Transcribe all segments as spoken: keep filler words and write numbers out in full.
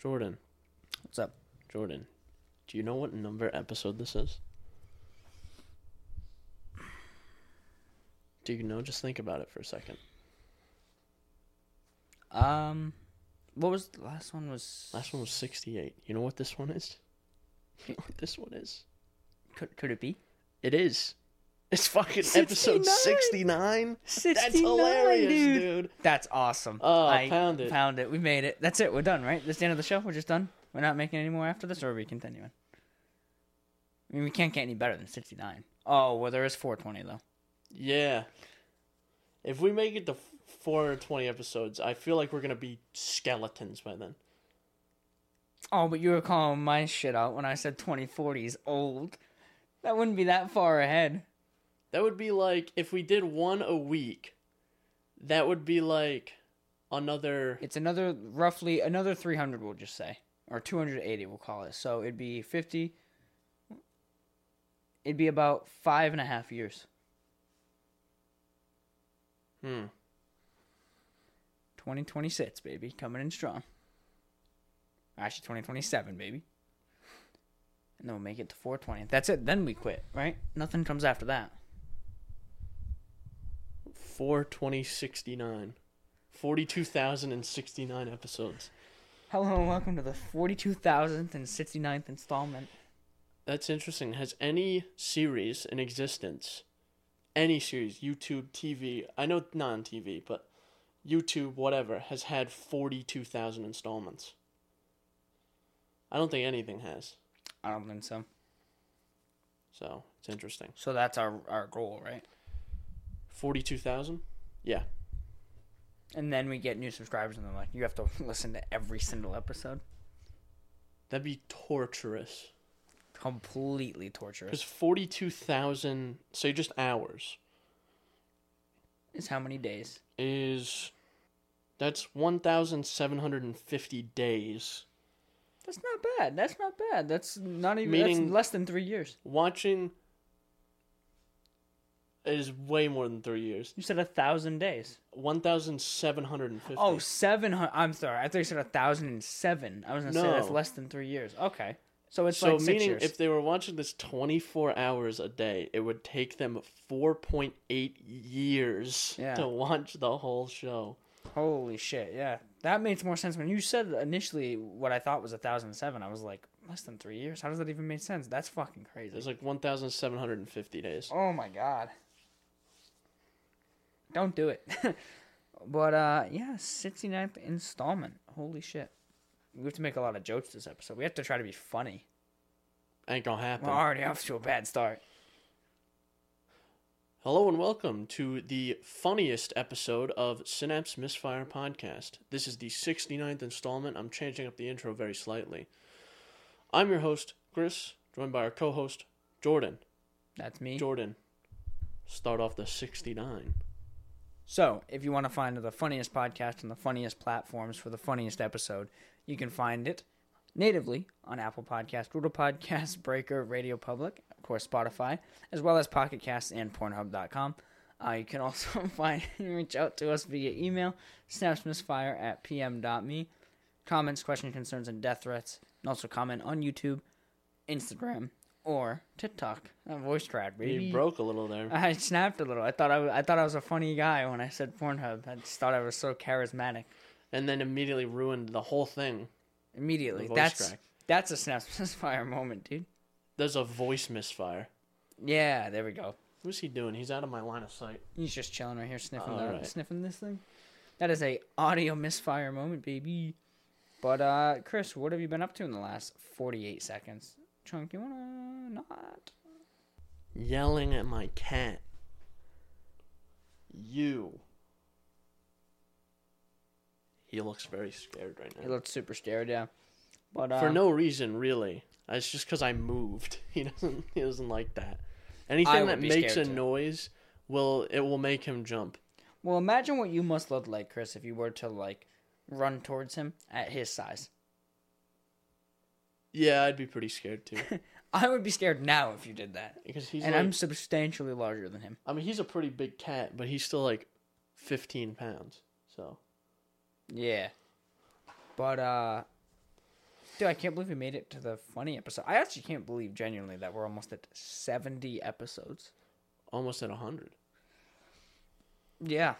Jordan. What's up? Jordan, do you know what number episode this is? Do you know? Just think about it for a second. Um, what was the last one was... Last one was sixty-eight. You know what this one is? You know what this one is? Could could it be? It is. It's fucking sixty-nine. Episode sixty-nine. sixty-nine. That's hilarious, dude. dude. That's awesome. Oh, I pound it. Pound it. We made it. That's it. We're done, right? That's the end of the show. We're just done. We're not making any more after this, or are we continuing? I mean, we can't get any better than sixty-nine. Oh, well, there is four twenty, though. Yeah. If we make it to four twenty episodes, I feel like we're going to be skeletons by then. Oh, but you were calling my shit out when I said twenty forty is old. That wouldn't be that far ahead. That would be like, if we did one a week, that would be like another... It's another, roughly, another three hundred, we'll just say. Or two hundred eighty, we'll call it. So it'd be fifty. It'd be about five and a half years. Hmm. twenty twenty-six, baby. Coming in strong. Actually, twenty twenty-seven, baby. And then we'll make it to four twenty. That's it. Then we quit, right? Nothing comes after that. four twenty sixty-nine. forty-two thousand sixty-nine episodes. Hello and welcome to the forty-two thousand sixty-ninth installment. That's interesting. Has any series in existence, any series, YouTube, T V, I know non-T V, but YouTube, whatever, has had forty-two thousand installments? I don't think anything has. I don't think so. So, it's interesting. So that's our, our goal, right? forty-two thousand? Yeah. And then we get new subscribers and they're like, you have to listen to every single episode? That'd be torturous. Completely torturous. Because forty-two thousand, say just hours. Is how many days? Is, that's one thousand seven hundred fifty days. That's not bad. That's not bad. That's not even, meaning that's less than three years. Watching is way more than three years. You said a thousand days. one thousand seven hundred fifty. Oh, seven hundred. I'm sorry. I thought you said one thousand seven. I was going to no. say that's less than three years. Okay. So it's so like six years. So meaning if they were watching this twenty-four hours a day, it would take them four point eight years yeah. to watch the whole show. Holy shit, yeah. That makes more sense. When you said initially what I thought was one thousand seven, I was like, less than three years? How does that even make sense? That's fucking crazy. It's like one thousand seven hundred fifty days. Oh, my God. Don't do it. But, uh, yeah, sixty-ninth installment. Holy shit. We have to make a lot of jokes this episode. We have to try to be funny. Ain't gonna happen. We're already off to a bad start. Hello and welcome to the funniest episode of Synapse Misfire Podcast. This is the sixty-ninth installment. I'm changing up the intro very slightly. I'm your host, Chris, joined by our co-host, Jordan. That's me. Jordan, start off the sixty-nine. So, if you want to find the funniest podcast and the funniest platforms for the funniest episode, you can find it natively on Apple Podcasts, Google Podcasts, Breaker, Radio Public, of course Spotify, as well as Pocket Casts and Pornhub dot com. Uh, you can also find and reach out to us via email, snapsmisfire at p m dot me. Comments, questions, concerns, and death threats. And also comment on YouTube, Instagram, or TikTok. That voice track, baby. You broke a little there. I snapped a little. I thought I was, I thought I was a funny guy when I said Pornhub. I just thought I was so charismatic. And then immediately ruined the whole thing. Immediately. That's track. That's a Synapse Misfire moment, dude. There's a voice misfire. Yeah, there we go. What's he doing? He's out of my line of sight. He's just chilling right here, sniffing the, right. sniffing this thing. That is a audio misfire moment, baby. But, uh, Chris, what have you been up to in the last forty-eight seconds? Chunk, you wanna not? Yelling at my cat. You. He looks very scared right now. He looks super scared, yeah. But uh, for no reason, really. It's just because I moved. He doesn't. He doesn't like that. Anything that makes a noise will it will make him jump. Well, imagine what you must look like, Chris, if you were to like run towards him at his size. Yeah, I'd be pretty scared too. I would be scared now if you did that. Because he's and like, I'm substantially larger than him. I mean, he's a pretty big cat, but he's still like fifteen pounds. So. Yeah. But, uh, Dude, I can't believe we made it to the funny episode. I actually can't believe, genuinely, that we're almost at seventy episodes. Almost at one hundred. Yeah.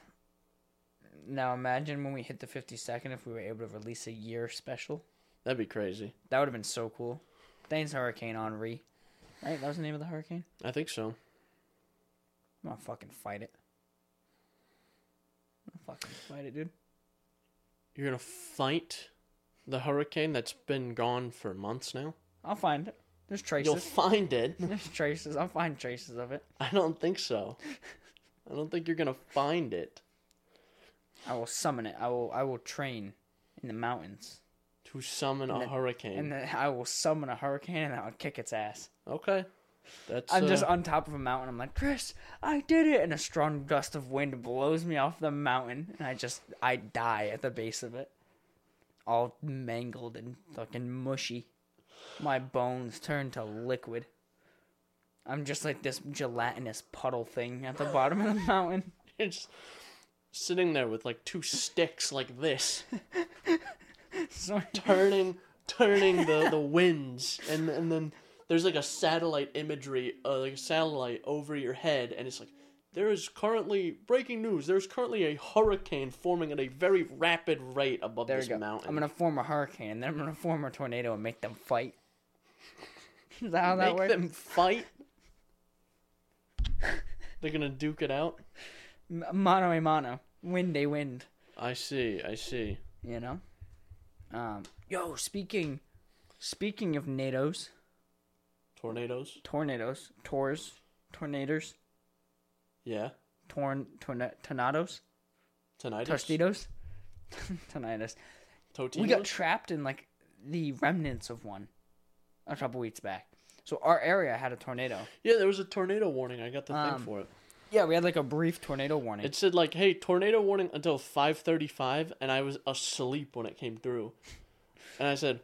Now imagine when we hit the fifty-second if we were able to release a year special. That'd be crazy. That would have been so cool. Thanks, Hurricane Henri. Right? That was the name of the hurricane? I think so. I'm gonna fucking fight it. I'm gonna fucking fight it, dude. You're gonna fight the hurricane that's been gone for months now? I'll find it. There's traces. You'll find it. There's traces. I'll find traces of it. I don't think so. I don't think you're gonna find it. I will summon it. I will I will train in the mountains. To summon and a the, hurricane. And the, I will summon a hurricane and I'll kick its ass. Okay. That's I'm uh... just on top of a mountain. I'm like, Chris, I did it. And a strong gust of wind blows me off the mountain. And I just, I die at the base of it. All mangled and fucking mushy. My bones turn to liquid. I'm just like this gelatinous puddle thing at the bottom of the mountain. You're just sitting there with like two sticks like this. Sorry. Turning turning the, the winds. And and then there's like a satellite imagery, uh, like a satellite over your head. And it's like, there is currently, breaking news, there's currently a hurricane forming at a very rapid rate above there this go. mountain. I'm going to form a hurricane. Then I'm going to form a tornado and make them fight. Is that how make that works? Make them fight? They're going to duke it out? Mano a mano. Wind a wind. I see, I see. You know? Um, yo, speaking speaking of NATOs. Tornadoes? Tornadoes. Tors. Tornadoes. Yeah. Torn. Torn tornadoes? Tinnitus? Tostitos? Tinnitus. Totitos? We got trapped in, like, the remnants of one a couple weeks back. So our area had a tornado. Yeah, there was a tornado warning. I got the um, thing for it. Yeah, we had, like, a brief tornado warning. It said, like, hey, tornado warning until five thirty-five, and I was asleep when it came through. And I said,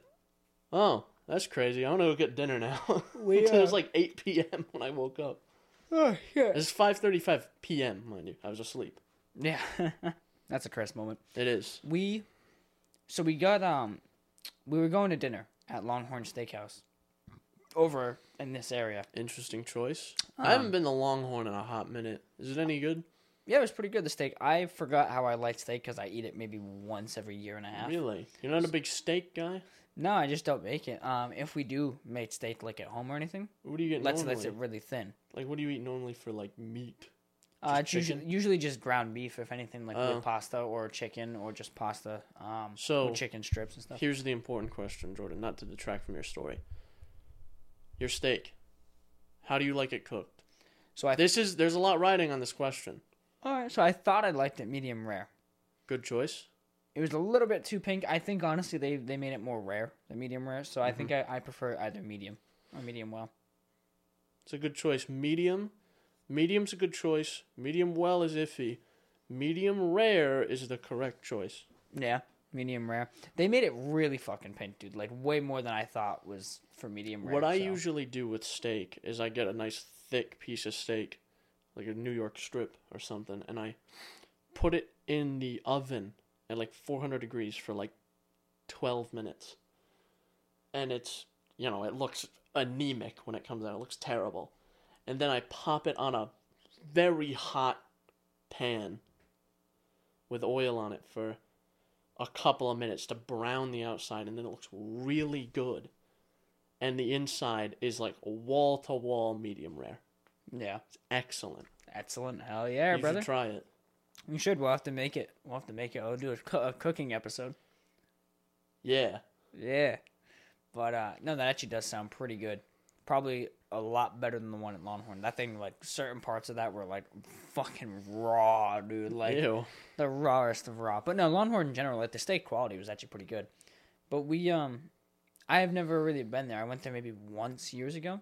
oh, that's crazy. I'm going to go get dinner now. We, uh... It was, like, eight p.m. when I woke up. Oh, shit. It's five thirty-five p.m., mind you. I was asleep. Yeah. That's a Chris moment. It is. We... So we got, um... We were going to dinner at Longhorn Steakhouse. Over in this area. Interesting choice. Um, I haven't been to Longhorn in a hot minute. Is it any good? Yeah, it was pretty good, the steak. I forgot how I like steak because I eat it maybe once every year and a half. Really? You're not a big steak guy? No, I just don't make it. Um, if we do make steak, like, at home or anything, what do you get let's, normally? Let's it really thin. Like, what do you eat normally for, like, meat? Uh, it's usually, usually just ground beef, if anything, like uh, pasta or chicken or just pasta. Um, so, chicken strips and stuff. Here's the important question, Jordan, not to detract from your story. Your steak. How do you like it cooked? So I th- this is there's a lot riding on this question. All right, so I thought I liked it medium rare. Good choice. It was a little bit too pink. I think honestly they, they made it more rare, the medium rare. So mm-hmm. I think I, I prefer either medium or medium well. It's a good choice. Medium, medium's a good choice. Medium well is iffy. Medium rare is the correct choice. Yeah. Medium rare. They made it really fucking pink, dude. Like, way more than I thought was for medium rare. What I so. usually do with steak is I get a nice thick piece of steak, like a New York strip or something, and I put it in the oven at, like, four hundred degrees for, like, twelve minutes. And it's, you know, it looks anemic when it comes out. It looks terrible. And then I pop it on a very hot pan with oil on it for a couple of minutes to brown the outside, and then it looks really good. And the inside is like wall-to-wall medium rare. Yeah. It's excellent. Excellent. Hell yeah, you brother. You should try it. You should. We'll have to make it. We'll have to make it. I'll do a, co- a cooking episode. Yeah. Yeah. But, uh, no, that actually does sound pretty good. Probably a lot better than the one at Longhorn. That thing, like, certain parts of that were, like, fucking raw, dude. Like, ew. The rawest of raw. But no, Longhorn in general, like, the steak quality was actually pretty good. But we, um, I have never really been there. I went there maybe once years ago.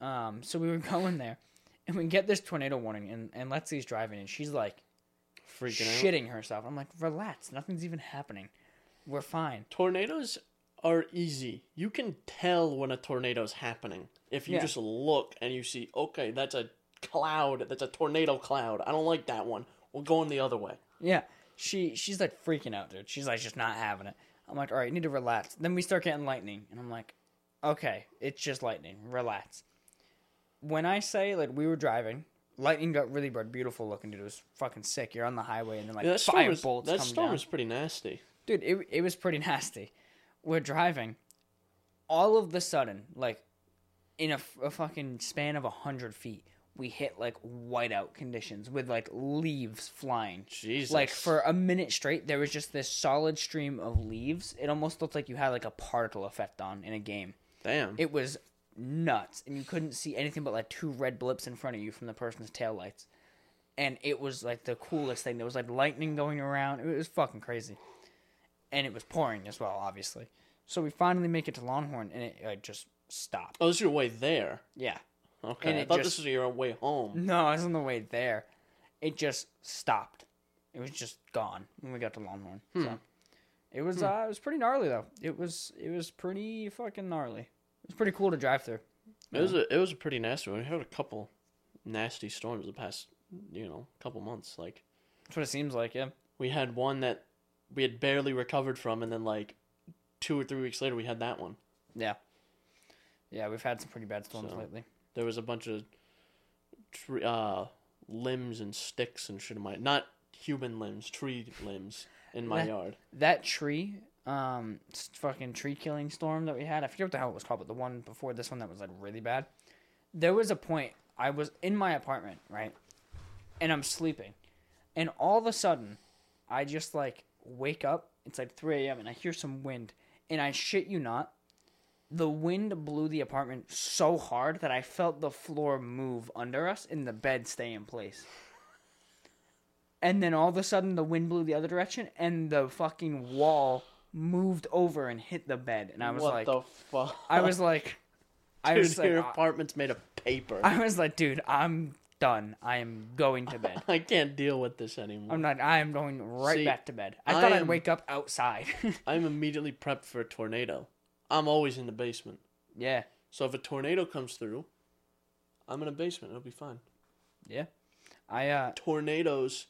Um, so we were going there, and we get this tornado warning, and, and Lexi's driving, and she's, like, freaking shitting out. herself. I'm like, relax. Nothing's even happening. We're fine. Tornadoes are easy. You can tell when a tornado's happening. If you yeah. just look and you see, okay, that's a cloud, that's a tornado cloud. I don't like that one. We're going the other way. Yeah. She she's like freaking out, dude. She's like just not having it. I'm like, all right, I need to relax. Then we start getting lightning, and I'm like, okay, it's just lightning. Relax. When I say, like, we were driving, lightning got really bright, beautiful looking, dude. It was fucking sick. You're on the highway, and then, like, yeah, fire was, bolts come down. That storm was pretty nasty. Dude, it it was pretty nasty. We're driving. All of the sudden, like, in a, a fucking span of one hundred feet, we hit, like, whiteout conditions with, like, leaves flying. Jesus. Like, for a minute straight, there was just this solid stream of leaves. It almost looked like you had, like, a particle effect on in a game. Damn. It was nuts. And you couldn't see anything but, like, two red blips in front of you from the person's taillights. And it was, like, the coolest thing. There was, like, lightning going around. It was fucking crazy. And it was pouring as well, obviously. So we finally make it to Longhorn, and it, like, just stopped. Oh, this is your way there? Yeah. Okay, and I thought just, this was your way home. No, I was on the way there. It just stopped. It was just gone when we got to Longhorn. Hmm. So it was hmm. uh, it was pretty gnarly though. It was it was pretty fucking gnarly. It was pretty cool to drive through. It was know? a it was a pretty nasty one. We had a couple nasty storms the past you know couple months. Like that's what it seems like. Yeah, we had one that we had barely recovered from, and then like two or three weeks later we had that one. Yeah, yeah, we've had some pretty bad storms so. lately. There was a bunch of tree, uh, limbs and sticks and shit in my... Not human limbs, tree limbs in my that, yard. That tree, um, fucking tree-killing storm that we had, I forget what the hell it was called, but the one before this one that was, like, really bad. There was a point, I was in my apartment, right? And I'm sleeping. And all of a sudden, I just, like, wake up. It's, like, three a.m., and I hear some wind. And I shit you not. The wind blew the apartment so hard that I felt the floor move under us and the bed stay in place. And then all of a sudden the wind blew the other direction and the fucking wall moved over and hit the bed. And I was what like... What the fuck? I was like... I dude, was your like, apartment's made of paper. I was like, dude, I'm done. I am going to bed. I can't deal with this anymore. I'm not... I am going right See, back to bed. I, I thought am, I'd wake up outside. I'm immediately prepped for a tornado. I'm always in the basement. Yeah. So if a tornado comes through, I'm in a basement. It'll be fine. Yeah. I uh tornadoes,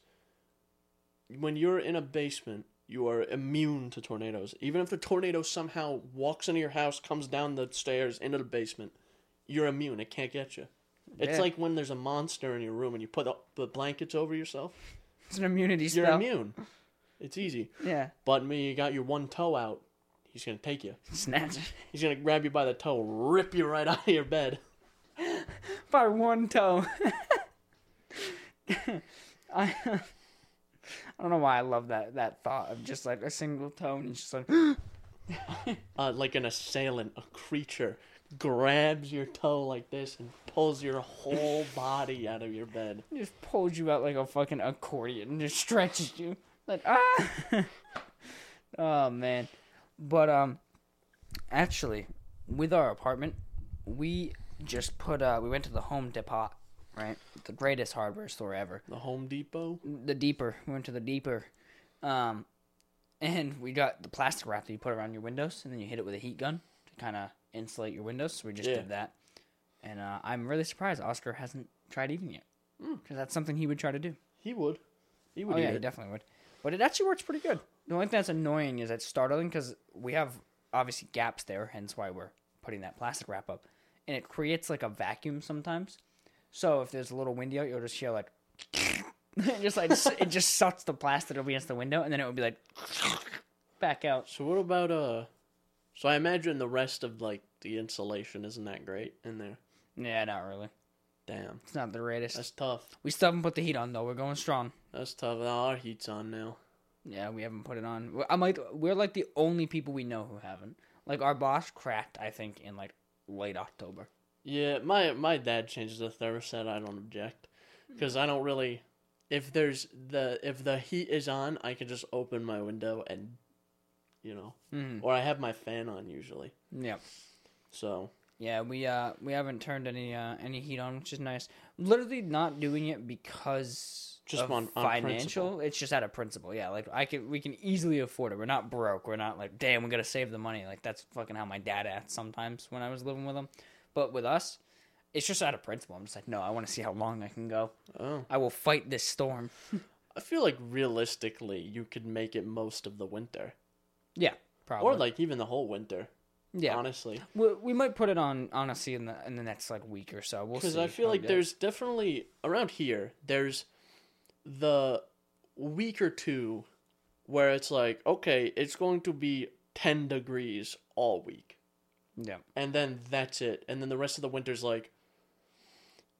when you're in a basement, you are immune to tornadoes. Even if the tornado somehow walks into your house, comes down the stairs, into the basement, you're immune. It can't get you. Yeah. It's like when there's a monster in your room and you put the blankets over yourself. It's an immunity spell. You're immune. It's easy. Yeah. But me, you got your one toe out. He's going to take you. Snatch. He's going to grab you by the toe, rip you right out of your bed. By one toe. I I don't know why I love that, that thought of just like a single toe and he's just like... uh, like an assailant, a creature, grabs your toe like this and pulls your whole body out of your bed. He just pulls you out like a fucking accordion and just stretches you. Like, ah! Oh, man. But, um, actually, with our apartment, we just put, uh, we went to the Home Depot, right? The greatest hardware store ever. The Home Depot? The Deeper. We went to the Deeper. Um, and we got the plastic wrap that you put around your windows, and then you hit it with a heat gun to kind of insulate your windows. So we just yeah. did that. And, uh, I'm really surprised Oscar hasn't tried eating it. Because mm. that's something he would try to do. He would. He would oh, eat yeah, it. He definitely would. But it actually works pretty good. The only thing that's annoying is it's startling because we have, obviously, gaps there, hence why we're putting that plastic wrap up. And it creates, like, a vacuum sometimes. So if there's a little windy out, you'll just hear, like, just like it just sucks the plastic up against the window, and then it would be, like, back out. So what about, uh, so I imagine the rest of, like, the insulation isn't that great in there. Yeah, not really. Damn. It's not the greatest. That's tough. We still haven't put the heat on, though. We're going strong. That's tough. Our heat's on now. Yeah, we haven't put it on. I'm like, we're like the only people we know who haven't. Like our boss cracked, I think, in like late October. Yeah, my my dad changes the thermostat. I don't object because I don't really. If there's the if the heat is on, I can just open my window and, you know, mm. or I have my fan on usually. Yeah. So. Yeah, we uh we haven't turned any uh any heat on, which is nice. Literally not doing it because. Just of on, on financial, principle. It's just out of principle. Yeah, like I can, we can easily afford it. We're not broke. We're not like, damn, we gotta save the money. Like that's fucking how my dad acts sometimes when I was living with him. But with us, it's just out of principle. I'm just like, no, I want to see how long I can go. Oh. I will fight this storm. I feel like realistically, you could make it most of the winter. Yeah, Probably. Or like even the whole winter. Yeah. Honestly. We, we might put it on, honestly, in the in the next like week or so. We'll see. Because I feel like there's definitely, around here, there's the week or two where it's like, okay, it's going to be ten degrees all week. Yeah. And then that's it. And then the rest of the winter's like,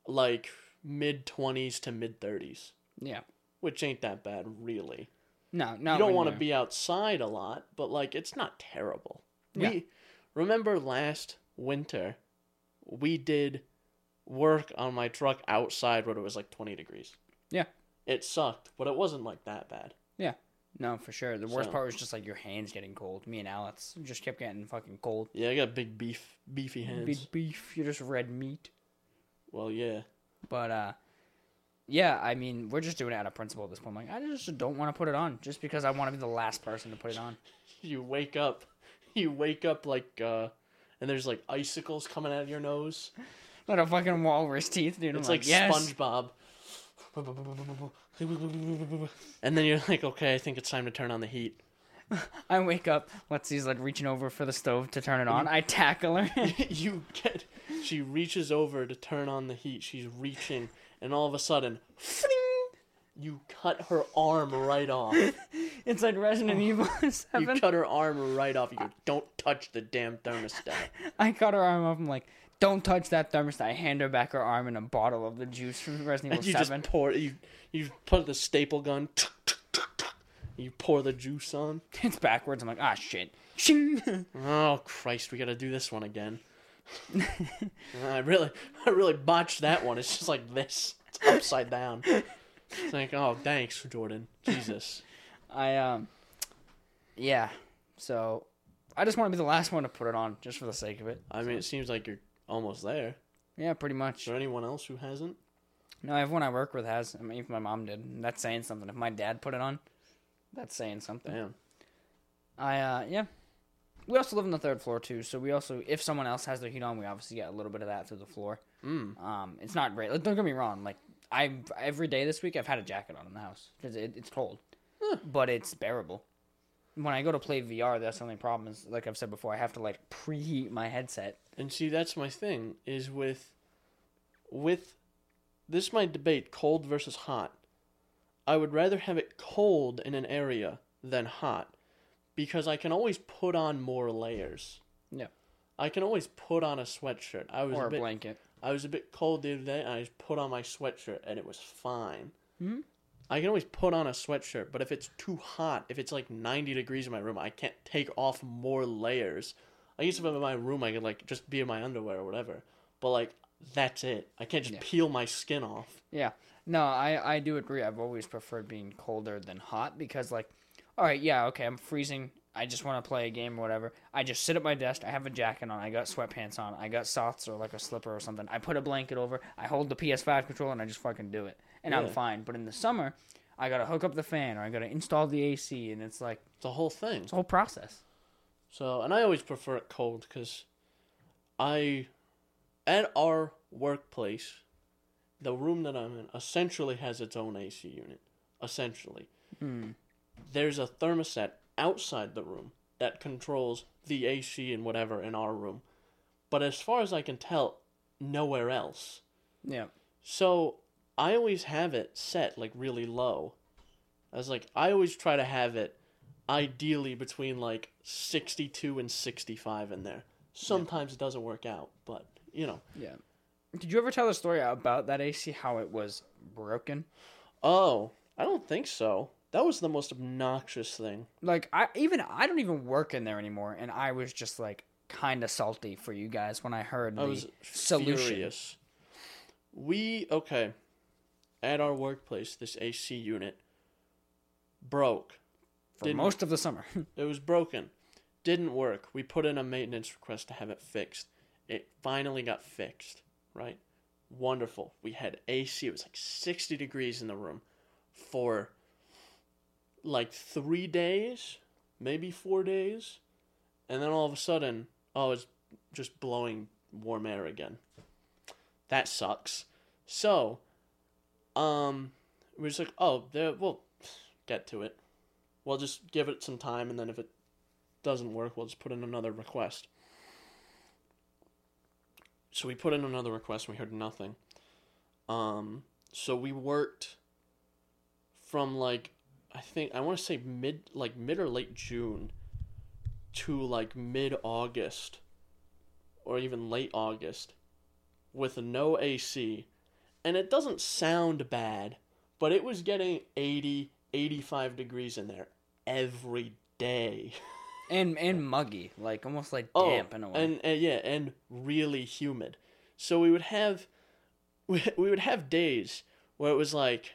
like mid-twenties to mid-thirties. Yeah. Which ain't that bad, really. No, no. You don't want to be outside a lot, but like, it's not terrible. Yeah. We remember last winter, we did work on my truck outside when it was like twenty degrees. Yeah. It sucked, but it wasn't like that bad. Yeah. No, for sure. The worst so. part was just like your hands getting cold. Me and Alex just kept getting fucking cold. Yeah, I got big beef, beefy hands. Big beef. You're just red meat. Well, yeah. But, uh, yeah, I mean, we're just doing it out of principle at this point. Like, I just don't want to put it on just because I want to be the last person to put it on. You wake up. You wake up, like, uh, and there's, like, icicles coming out of your nose. Like a fucking walrus teeth, dude. It's I'm like, like yes. SpongeBob. And then you're like, okay, I think it's time to turn on the heat. I wake up. Letsy's, like, reaching over for the stove to turn it on. I tackle her. You get... She reaches over to turn on the heat. She's reaching, and all of a sudden, you cut her arm right off. It's like Resident Evil seven. You cut her arm right off. You go, don't touch the damn thermostat. I cut her arm off. I'm like, don't touch that thermostat. I hand her back her arm and a bottle of the juice from Resident Evil seven. You just pour it. You, you put the staple gun. You pour the juice on. It's backwards. I'm like, ah, shit. Oh, Christ. We got to do this one again. I really I really botched that one. It's just like this. It's upside down. It's like, oh, thanks, Jordan. Jesus. I, um, yeah. So, I just want to be the last one to put it on, just for the sake of it. I so. mean, it seems like you're almost there. Yeah, pretty much. Is there anyone else who hasn't? No, everyone I work with has. I mean, if my mom did, that's saying something. If my dad put it on, that's saying something. Damn. I, uh, yeah. We also live on the third floor, too, so we also, if someone else has their heat on, we obviously get a little bit of that through the floor. Mm. Um, it's not great. Like, don't get me wrong. Like, I every day this week, I've had a jacket on in the house. Because it, it's cold. Huh. But it's bearable. When I go to play V R, that's the only problem is, like I've said before, I have to, like, preheat my headset. And see, that's my thing, is with, with, this is my debate, cold versus hot. I would rather have it cold in an area than hot. Because I can always put on more layers. Yeah. I can always put on a sweatshirt. I was or a, a bit, blanket. I was a bit cold the other day, and I just put on my sweatshirt, and it was fine. Mm-hmm. I can always put on a sweatshirt, but if it's too hot, if it's like ninety degrees in my room, I can't take off more layers. I used to be in my room, I could like just be in my underwear or whatever. But like, that's it. I can't just yeah. peel my skin off. Yeah. No, I, I do agree. I've always preferred being colder than hot, because like, all right, yeah, okay, I'm freezing. I just want to play a game or whatever. I just sit at my desk. I have a jacket on. I got sweatpants on. I got socks or like a slipper or something. I put a blanket over. I hold the P S five controller and I just fucking do it. And yeah. I'm fine. But in the summer, I got to hook up the fan or I got to install the A C. And it's like... It's a whole thing. It's a whole process. So, and I always prefer it cold because I... At our workplace, the room that I'm in essentially has its own A C unit. Essentially. Hmm. There's a thermostat outside the room that controls the A C and whatever in our room. But as far as I can tell, nowhere else. Yeah. So I always have it set, like, really low. I was like, I always try to have it ideally between, like, sixty-two and sixty-five in there. Sometimes yeah. it doesn't work out, but, you know. Yeah. Did you ever tell the story about that A C, how it was broken? Oh, I don't think so. That was the most obnoxious thing. Like, I even I don't even work in there anymore, and I was just, like, kind of salty for you guys when I heard I the was solution. Furious. We, okay, at our workplace, this A C unit broke. For Didn't, most of the summer. It was broken. Didn't work. We put in a maintenance request to have it fixed. It finally got fixed, right? Wonderful. We had A C. It was, like, sixty degrees in the room for... like three days, maybe four days, and then all of a sudden, oh, it's just blowing warm air again. That sucks. So, um, we're just like, oh, there, we'll get to it. We'll just give it some time, and then if it doesn't work, we'll just put in another request. So we put in another request, and we heard nothing. Um, so we worked from, like, I think, I want to say mid, like, mid or late June to, like, mid-August, or even late August, with no A C, and it doesn't sound bad, but it was getting eighty, eighty-five degrees in there every day. And and muggy, like almost like oh, damp in a way. And, and yeah, and really humid. So we would have we, we would have days where it was like,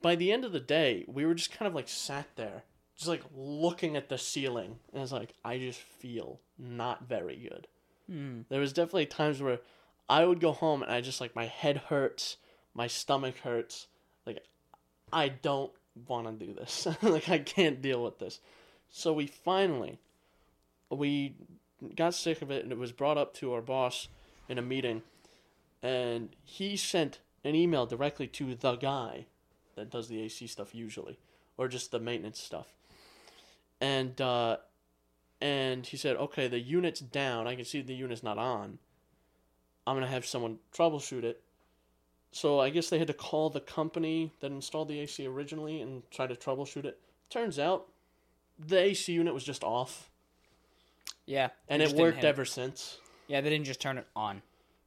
by the end of the day, we were just kind of like sat there, just like looking at the ceiling. And it's like, I just feel not very good. Mm. There was definitely times where I would go home and I just like, my head hurts, my stomach hurts. Like, I don't want to do this. Like, I can't deal with this. So we finally, we got sick of it, and it was brought up to our boss in a meeting, and he sent an email directly to the guy that does the A C stuff usually, or just the maintenance stuff. And uh, and he said, okay, the unit's down. I can see the unit's not on. I'm going to have someone troubleshoot it. So I guess they had to call the company that installed the A C originally and try to troubleshoot it. Turns out, the A C unit was just off. Yeah. And it worked ever since. Yeah, they didn't just turn it on.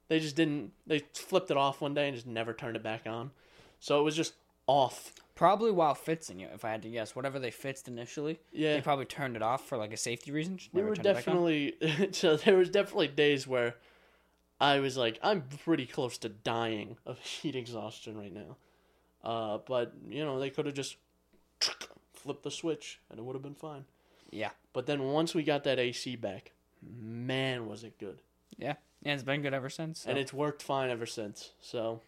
They just didn't. They flipped it off one day and just never turned it back on. So it was just off. Probably while fixing it, if I had to guess. Whatever they fixed initially, yeah, they probably turned it off for like a safety reason. Just never turned it back on. We were definitely... So there was definitely days where I was like, I'm pretty close to dying of heat exhaustion right now. Uh, but, you know, they could have just... flip the switch, and it would have been fine. Yeah. But then once we got that A C back, man, was it good. Yeah. And it's been good ever since. So. And it's worked fine ever since, so.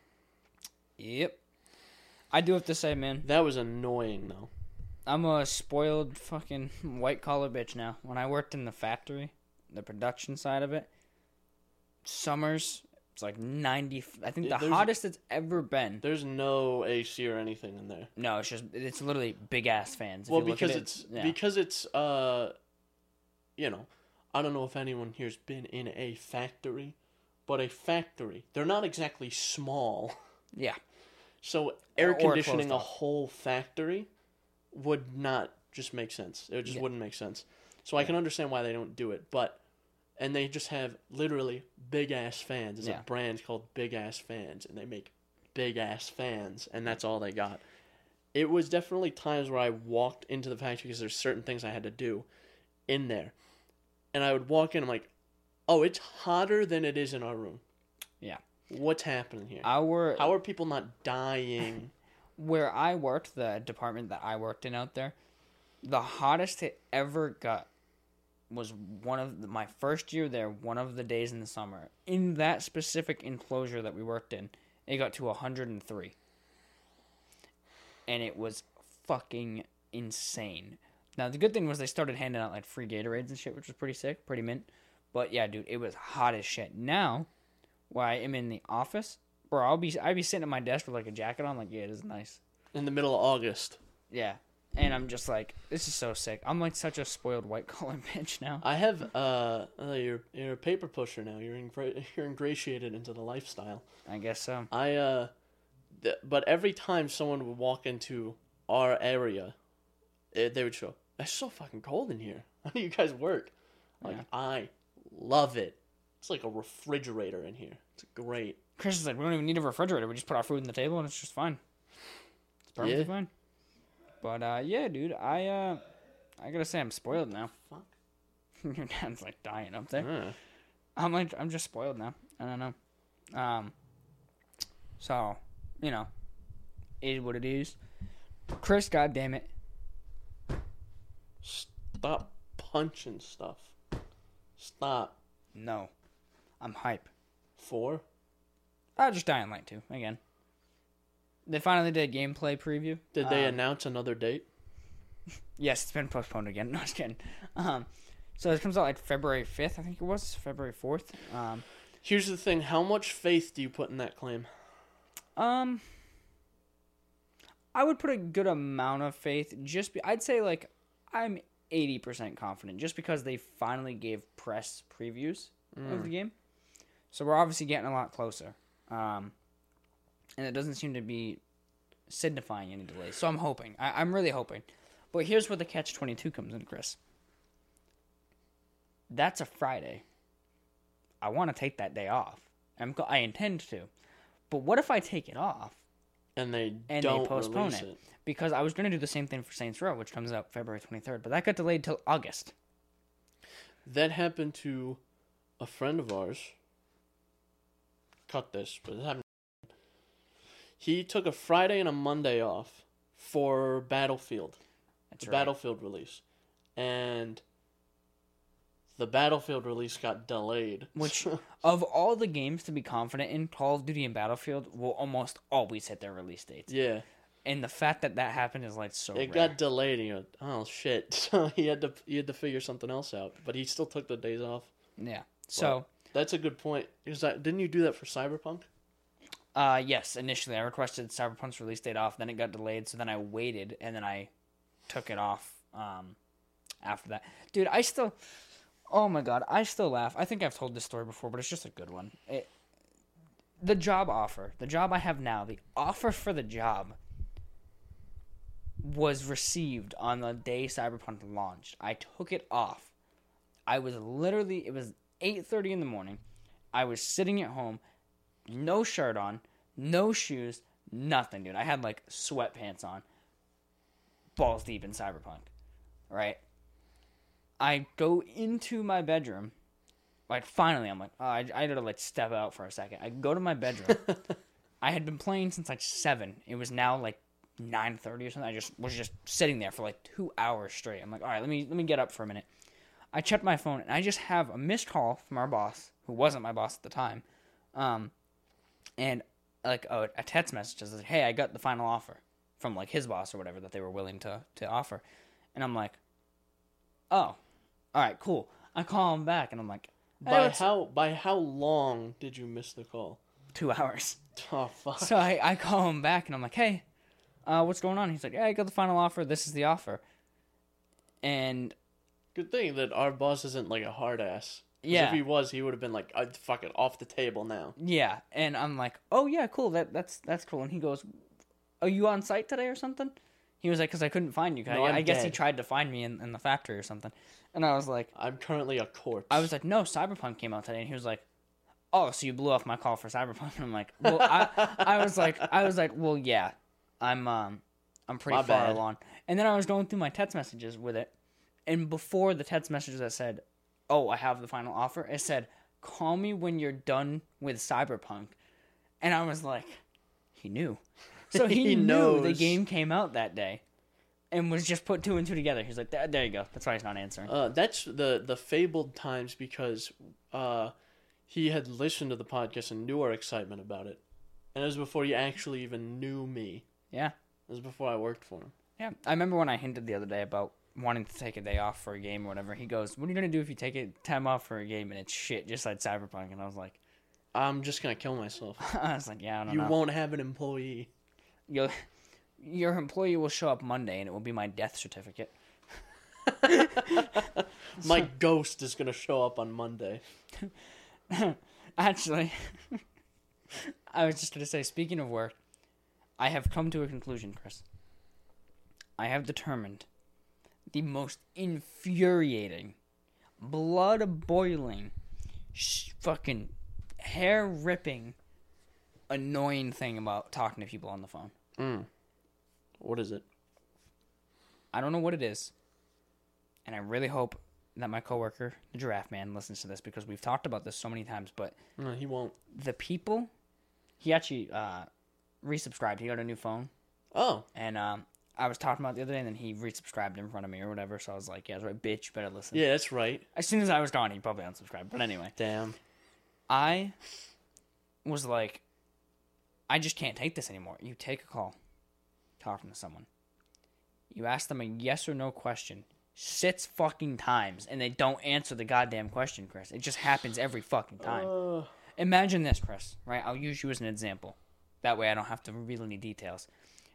Yep. I do have to say, man. That was annoying, though. I'm a spoiled fucking white-collar bitch now. When I worked in the factory, the production side of it, summers, it's like ninety, I think the there's, hottest it's ever been. There's no A C or anything in there. No, it's just, it's literally big-ass fans. If well, you look because, at it, it's, yeah. because it's, uh, you know, I don't know if anyone here's been in a factory, but a factory, they're not exactly small. Yeah. So air or conditioning a whole factory would not just make sense. It just yeah. wouldn't make sense. So yeah. I can understand why they don't do it, but... And they just have literally big-ass fans. There's yeah. a brand called Big Ass Fans, and they make big-ass fans, and that's all they got. It was definitely times where I walked into the factory because there's certain things I had to do in there. And I would walk in, I'm like, oh, it's hotter than it is in our room. Yeah. What's happening here? Our, How are people not dying? Where I worked, the department that I worked in out there, the hottest it ever got was one of the, my first year there, one of the days in the summer. In that specific enclosure that we worked in, it got to one hundred three. And it was fucking insane. Now, the good thing was they started handing out like free Gatorades and shit, which was pretty sick, pretty mint. But yeah, dude, it was hot as shit. Now, while I am in the office, bro, I'll be, I'll be sitting at my desk with like a jacket on, like, yeah, it is nice. In the middle of August. Yeah. And I'm just like, this is so sick. I'm like such a spoiled white-collar bitch now. I have, uh, uh, you're, you're a paper pusher now. You're ingra- you're ingratiated into the lifestyle. I guess so. I, uh, th- but every time someone would walk into our area, it, they would show, it's so fucking cold in here. How do you guys work? Like, yeah. I love it. It's like a refrigerator in here. It's great. Chris is like, we don't even need a refrigerator. We just put our food on the table and it's just fine. It's perfectly yeah. fine. But, uh, yeah, dude, I, uh, I gotta say I'm spoiled now. Fuck. Your dad's, like, dying up there. Uh. I'm, like, I'm just spoiled now. I don't know. Um, so, you know, it is what it is. Chris, goddammit. Stop punching stuff. Stop. No. I'm hype. For? Oh, just Dying Light two, again. They finally did a gameplay preview. Did they um, announce another date? Yes, it's been postponed again. No, I was kidding. Um, so it comes out like February fifth, I think it was. February fourth. Um, Here's the thing. How much faith do you put in that claim? Um, I would put a good amount of faith. Just be, I'd say like I'm eighty percent confident just because they finally gave press previews mm. of the game. So we're obviously getting a lot closer. Um, and it doesn't seem to be signifying any delays. So I'm hoping. I- I'm really hoping. But here's where the catch twenty-two comes in, Chris. That's a Friday. I want to take that day off. I'm co- I intend to. But what if I take it off and they and don't they postpone it? it? Because I was going to do the same thing for Saints Row, which comes out February twenty-third, but that got delayed till August. That happened to a friend of ours. Cut this, but it happened. He took a Friday and a Monday off for Battlefield. That's the right. Battlefield release. And the Battlefield release got delayed. Which, of all the games to be confident in, Call of Duty and Battlefield will almost always hit their release dates. Yeah. And the fact that that happened is, like, so It rare. got delayed, and you go, oh, shit. So he had to he had to figure something else out. But he still took the days off. Yeah. So well, that's a good point. Is that, didn't you do that for Cyberpunk? Uh, yes, initially. I requested Cyberpunk's release date off. Then it got delayed, so then I waited, and then I took it off um, after that. Dude, I still... Oh, my God. I still laugh. I think I've told this story before, but it's just a good one. It, the job offer, the job I have now, the offer for the job was received on the day Cyberpunk launched. I took it off. I was literally, it was eight thirty in the morning. I was sitting at home, no shirt on, no shoes, nothing, dude. I had, like, sweatpants on, balls deep in Cyberpunk, right? I go into my bedroom, like, finally, I'm like, oh, I, I gotta, like, step out for a second. I go to my bedroom. I had been playing since, like, seven. It was now, like, nine thirty or something. I just was just sitting there for, like, two hours straight. I'm like, all right, let me let me get up for a minute. I checked my phone, and I just have a missed call from our boss, who wasn't my boss at the time, um, and, like, a, a text message that says, hey, I got the final offer from, like, his boss or whatever that they were willing to, to offer. And I'm like, oh. All right, cool. I call him back, and I'm like... Hey, by how by how long did you miss the call? Two hours. Oh, fuck. So I, I call him back, and I'm like, hey, uh, what's going on? He's like, yeah, I got the final offer. This is the offer. And... Good thing that our boss isn't, like, a hard-ass. Yeah. If he was, he would have been like, I'd fuck it, off the table now. Yeah, and I'm like, oh, yeah, cool. That That's that's cool. And he goes, are you on site today or something? He was like, because I couldn't find you. No, I, I guess dead. He tried to find me in, in the factory or something. And I was like... I'm currently a corpse. I was like, no, Cyberpunk came out today. And he was like, oh, so you blew off my call for Cyberpunk. And I'm like, well, I, I was like, I was like, well, yeah, I'm um, I'm pretty my far bad. along. And then I was going through my text messages with it. And before the text messages that said, oh, I have the final offer, it said, call me when you're done with Cyberpunk. And I was like, he knew. So he, he knew knows. the game came out that day, and was just put two and two together. He's like, "There you go." That's why he's not answering. Uh, that's the the fabled times because uh, he had listened to the podcast and knew our excitement about it, and it was before he actually even knew me. Yeah, it was before I worked for him. Yeah, I remember when I hinted the other day about wanting to take a day off for a game or whatever. He goes, "What are you gonna do if you take a time off for a game and it's shit, just like Cyberpunk?" And I was like, "I'm just gonna kill myself." I was like, "Yeah, I don't you know." You won't have an employee. Your, your employee will show up Monday, and it will be my death certificate. My ghost is going to show up on Monday. Actually, I was just going to say, speaking of work, I have come to a conclusion, Chris. I have determined the most infuriating, blood-boiling, sh- fucking hair-ripping, annoying thing about talking to people on the phone. Mm. What is it? I don't know what it is. And I really hope that my coworker, the Giraffe Man, listens to this because we've talked about this so many times, but... No, he won't. The people... He actually uh, resubscribed. He got a new phone. Oh. And um, I was talking about it the other day, and then he resubscribed in front of me or whatever, so I was like, yeah, that's right, bitch, better listen. Yeah, that's right. As soon as I was gone, he probably unsubscribed, but anyway. Damn. I was like... I just can't take this anymore. You take a call, talking to someone. You ask them a yes or no question six fucking times, and they don't answer the goddamn question, Chris. It just happens every fucking time. Uh, Imagine this, Chris, right? I'll use you as an example. That way I don't have to reveal any details.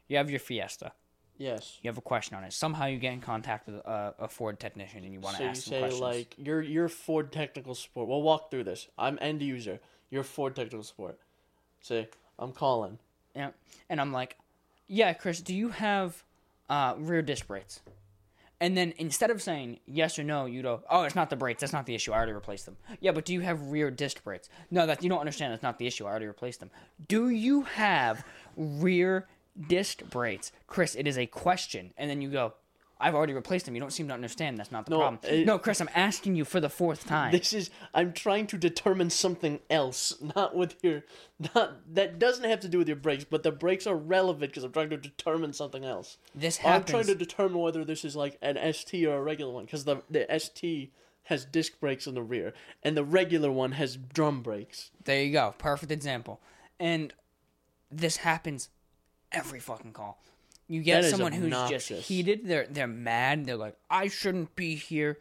You have your Fiesta, Yes. You have a question on it. Somehow you get in contact with a, a Ford technician and you want to so ask them questions. So you say, like, you're, you're Ford technical support. We'll walk through this. I'm end user. You're Ford technical support. Say, I'm calling. Yeah. And I'm like, yeah, Chris, do you have uh, rear disc brakes? And then instead of saying yes or no, you go, oh, it's not the brakes. That's not the issue. I already replaced them. Yeah, but do you have rear disc brakes? No, that you don't understand. That's not the issue. I already replaced them. Do you have rear disc brakes? Chris, it is a question. And then you go, I've already replaced them. You don't seem to understand. That's not the no, problem. It, no, Chris, I'm asking you for the fourth time. This is, I'm trying to determine something else. Not with your, not, that doesn't have to do with your brakes, but the brakes are relevant because I'm trying to determine something else. This happens. I'm trying to determine whether this is like an S T or a regular one because the, the S T has disc brakes in the rear and the regular one has drum brakes. There you go. Perfect example. And this happens every fucking call. You get someone obnoxious. Who's just heated. They're they're mad. They're like, I shouldn't be here.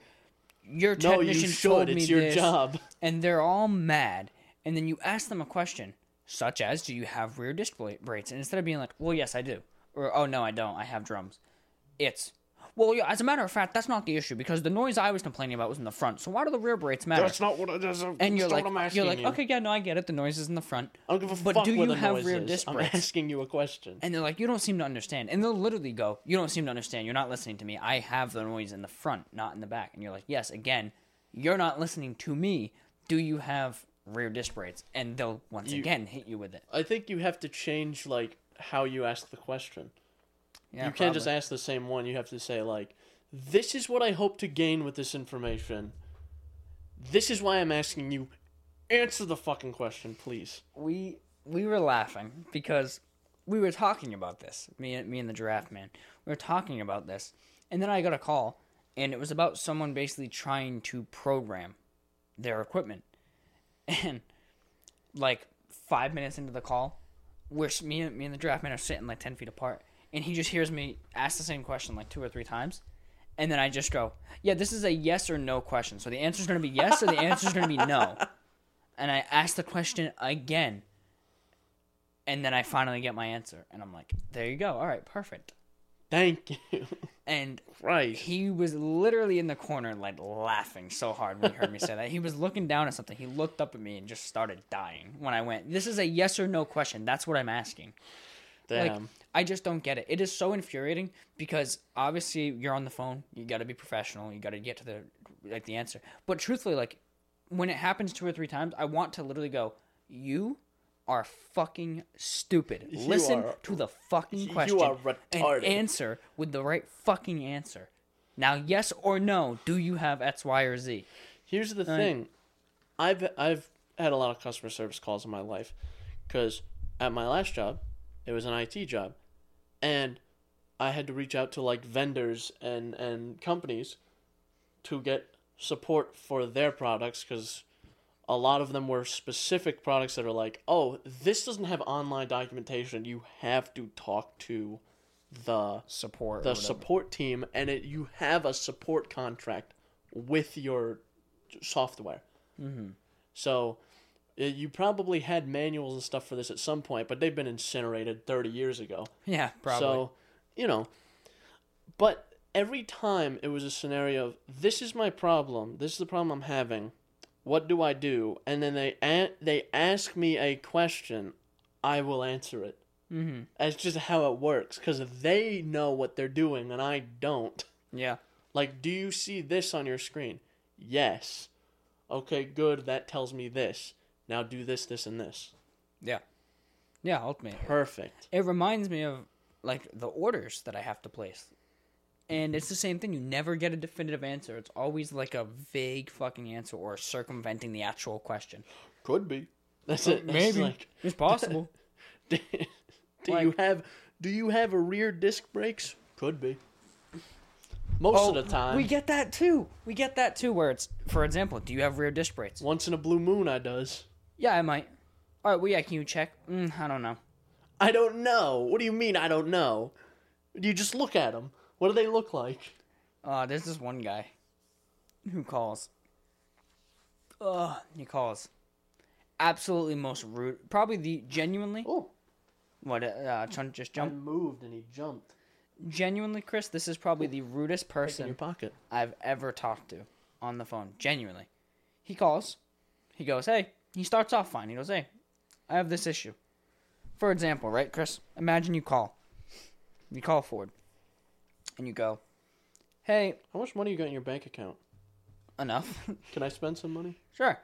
Your technician no, you told me it's your this. Job. And they're all mad. And then you ask them a question, such as, do you have rear disc brakes? And instead of being like, well, yes, I do. Or, oh, no, I don't. I have drums. It's, well, yeah, as a matter of fact, that's not the issue because the noise I was complaining about was in the front. So why do the rear brakes matter? That's not what it is. And it's you're like, I'm asking you're like, you. Okay, yeah, no, I get it. The noise is in the front. I don't give a but fuck do where you the have noise rear is. Disc brakes? I'm asking you a question. And they're like, you don't seem to understand. And they'll literally go, you don't seem to understand. You're not listening to me. I have the noise in the front, not in the back. And you're like, yes, again, you're not listening to me. Do you have rear disc brakes? And they'll once you, again hit you with it. I think you have to change like how you ask the question. Yeah, you can't probably. Just ask the same one. You have to say, like, this is what I hope to gain with this information. This is why I'm asking you. Answer the fucking question, please. We we were laughing because we were talking about this. Me, me and the giraffe man. We were talking about this. And then I got a call, and it was about someone basically trying to program their equipment. And, like, five minutes into the call, we're, me, and, me and the giraffe man are sitting, like, ten feet apart. And he just hears me ask the same question like two or three times. And then I just go, yeah, this is a yes or no question. So the answer's going to be yes or the answer's going to be no. And I ask the question again. And then I finally get my answer. And I'm like, there you go. All right, perfect. Thank you. And right. He was literally in the corner like laughing so hard when he heard me say that. He was looking down at something. He looked up at me and just started dying when I went, this is a yes or no question. That's what I'm asking. Damn. Like, I just don't get it. It is so infuriating because obviously you're on the phone. You got to be professional. You got to get to the like the answer. But truthfully, like when it happens two or three times, I want to literally go, you are fucking stupid. You Listen are, to the fucking question. You are retarded. And answer with the right fucking answer. Now, yes or no, do you have X, Y, or Z? Here's the and, thing. I've I've had a lot of customer service calls in my life because at my last job, it was an I T job, and I had to reach out to, like, vendors and, and companies to get support for their products because a lot of them were specific products that are like, oh, this doesn't have online documentation. You have to talk to the support, the support team, and it, you have a support contract with your software. Mm-hmm. So you probably had manuals and stuff for this at some point, but they've been incinerated thirty years ago. Yeah, probably. So, you know, but every time it was a scenario of, this is my problem, this is the problem I'm having, what do I do? And then they a- they ask me a question, I will answer it. Mm-hmm. That's just how it works, because they know what they're doing and I don't. Yeah. Like, do you see this on your screen? Yes. Okay, good, that tells me this. Now do this, this, and this. Yeah. Yeah, ultimately. Perfect. It reminds me of, like, the orders that I have to place. And it's the same thing. You never get a definitive answer. It's always, like, a vague fucking answer or circumventing the actual question. Could be. That's well, it. Maybe. It's, like, it's possible. do do like, you have Do you have a rear disc brakes? Could be. Most oh, of the time. We get that, too. We get that, too, where it's, for example, do you have rear disc brakes? Once in a blue moon, I does. Yeah, I might. All right, well, yeah, can you check? Mm, I don't know. I don't know? What do you mean, I don't know? You just look at them. What do they look like? Uh, there's this one guy who calls. Ugh, he calls. Absolutely most rude. Probably the genuinely. Oh. What, uh, just jumped? I moved and he jumped. Genuinely, Chris, this is probably the rudest person your pocket. I've ever talked to on the phone. Genuinely. He calls. He goes, hey. He starts off fine. He goes, hey, I have this issue. For example, right, Chris? Imagine you call. You call Ford. And you go, hey. How much money you got in your bank account? Enough. Can I spend some money? Sure.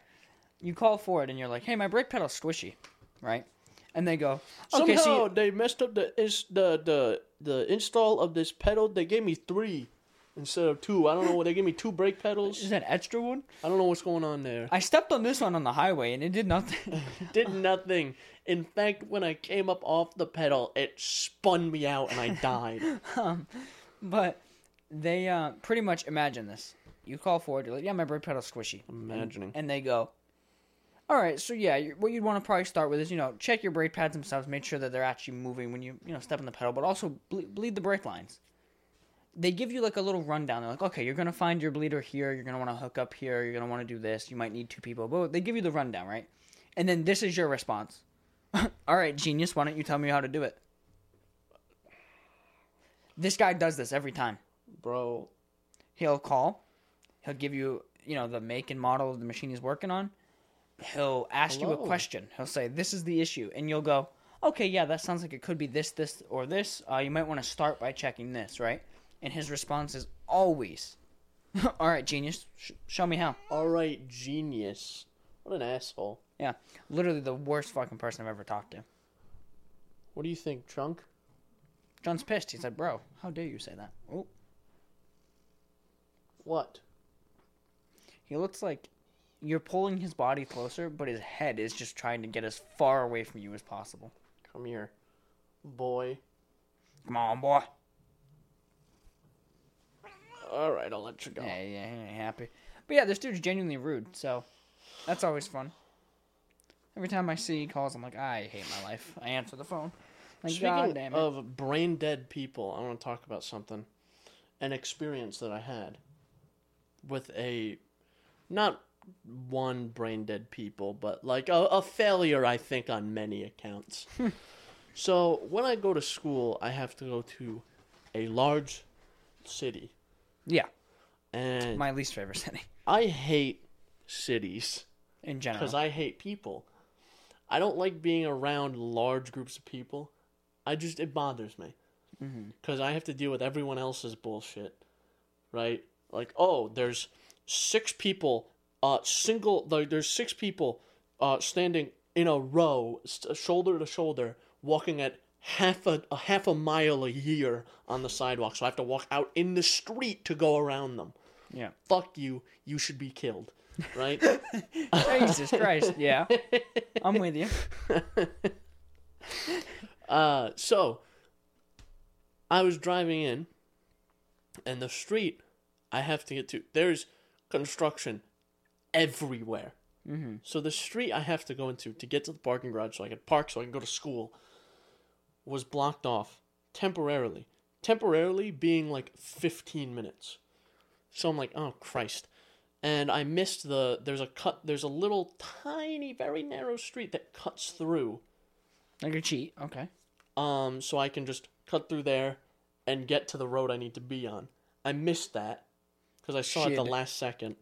You call Ford and you're like, hey, my brake pedal's squishy. Right? And they go, okay, somehow see, they messed up the, ins- the the the install of this pedal. They gave me three instead of two. I don't know. They gave me two brake pedals. Is that extra one? I don't know what's going on there. I stepped on this one on the highway and it did nothing. Did nothing. In fact, when I came up off the pedal, it spun me out and I died. um, but they uh, pretty much imagine this. You call Ford. You're like, yeah, my brake pedal's squishy. Imagining. And, and they go, all right, so yeah, what you'd want to probably start with is, you know, check your brake pads themselves, make sure that they're actually moving when you, you know, step on the pedal, but also ble- bleed the brake lines. They give you like a little rundown. They're like, okay, you're going to find your bleeder here, you're going to want to hook up here, you're going to want to do this, you might need two people. But they give you the rundown, right? And then this is your response. All right, genius, why don't you tell me how to do it? This guy does this every time. Bro. He'll call. He'll give you, you know, the make and model of the machine he's working on. He'll ask Hello. you a question. He'll say, this is the issue. And you'll go, okay, yeah, that sounds like it could be this, this, or this. Uh, you might want to start by checking this, right? And his response is always, all right, genius, sh- show me how. All right, genius. What an asshole. Yeah, literally the worst fucking person I've ever talked to. What do you think, Trunk? John's pissed. He said, bro, how dare you say that? Oh. What? He looks like... You're pulling his body closer, but his head is just trying to get as far away from you as possible. Come here, boy. Come on, boy. All right, I'll let you go. Yeah, yeah, he ain't happy. But yeah, this dude's genuinely rude, so that's always fun. Every time I see he calls, I'm like, I hate my life. I answer the phone. Like, Speaking God damn it. of brain-dead people, I want to talk about something. An experience that I had with a... Not... one brain dead people, but like a, a failure, I think, on many accounts. So when I go to school, I have to go to a large city. Yeah. And it's my least favorite city. I hate cities. In general. Because I hate people. I don't like being around large groups of people. I just, it bothers me. Because mm-hmm. I have to deal with everyone else's bullshit. Right? Like, oh, there's six people... Uh, single. Like, there's six people, uh, standing in a row, st- shoulder to shoulder, walking at half a, a half a mile a year on the sidewalk. So I have to walk out in the street to go around them. Yeah. Fuck you. You should be killed. Right. Jesus Christ. Yeah. I'm with you. uh. So. I was driving in. And the street I have to get to. There's construction everywhere. Mm-hmm. So the street I have to go into to get to the parking garage so I could park so I can go to school was blocked off temporarily. Temporarily being like fifteen minutes. So I'm like, oh Christ. And I missed the, there's a cut, there's a little tiny, very narrow street that cuts through. Like a cheat, okay. Um, so I can just cut through there and get to the road I need to be on. I missed that because I saw Shit. it the last second.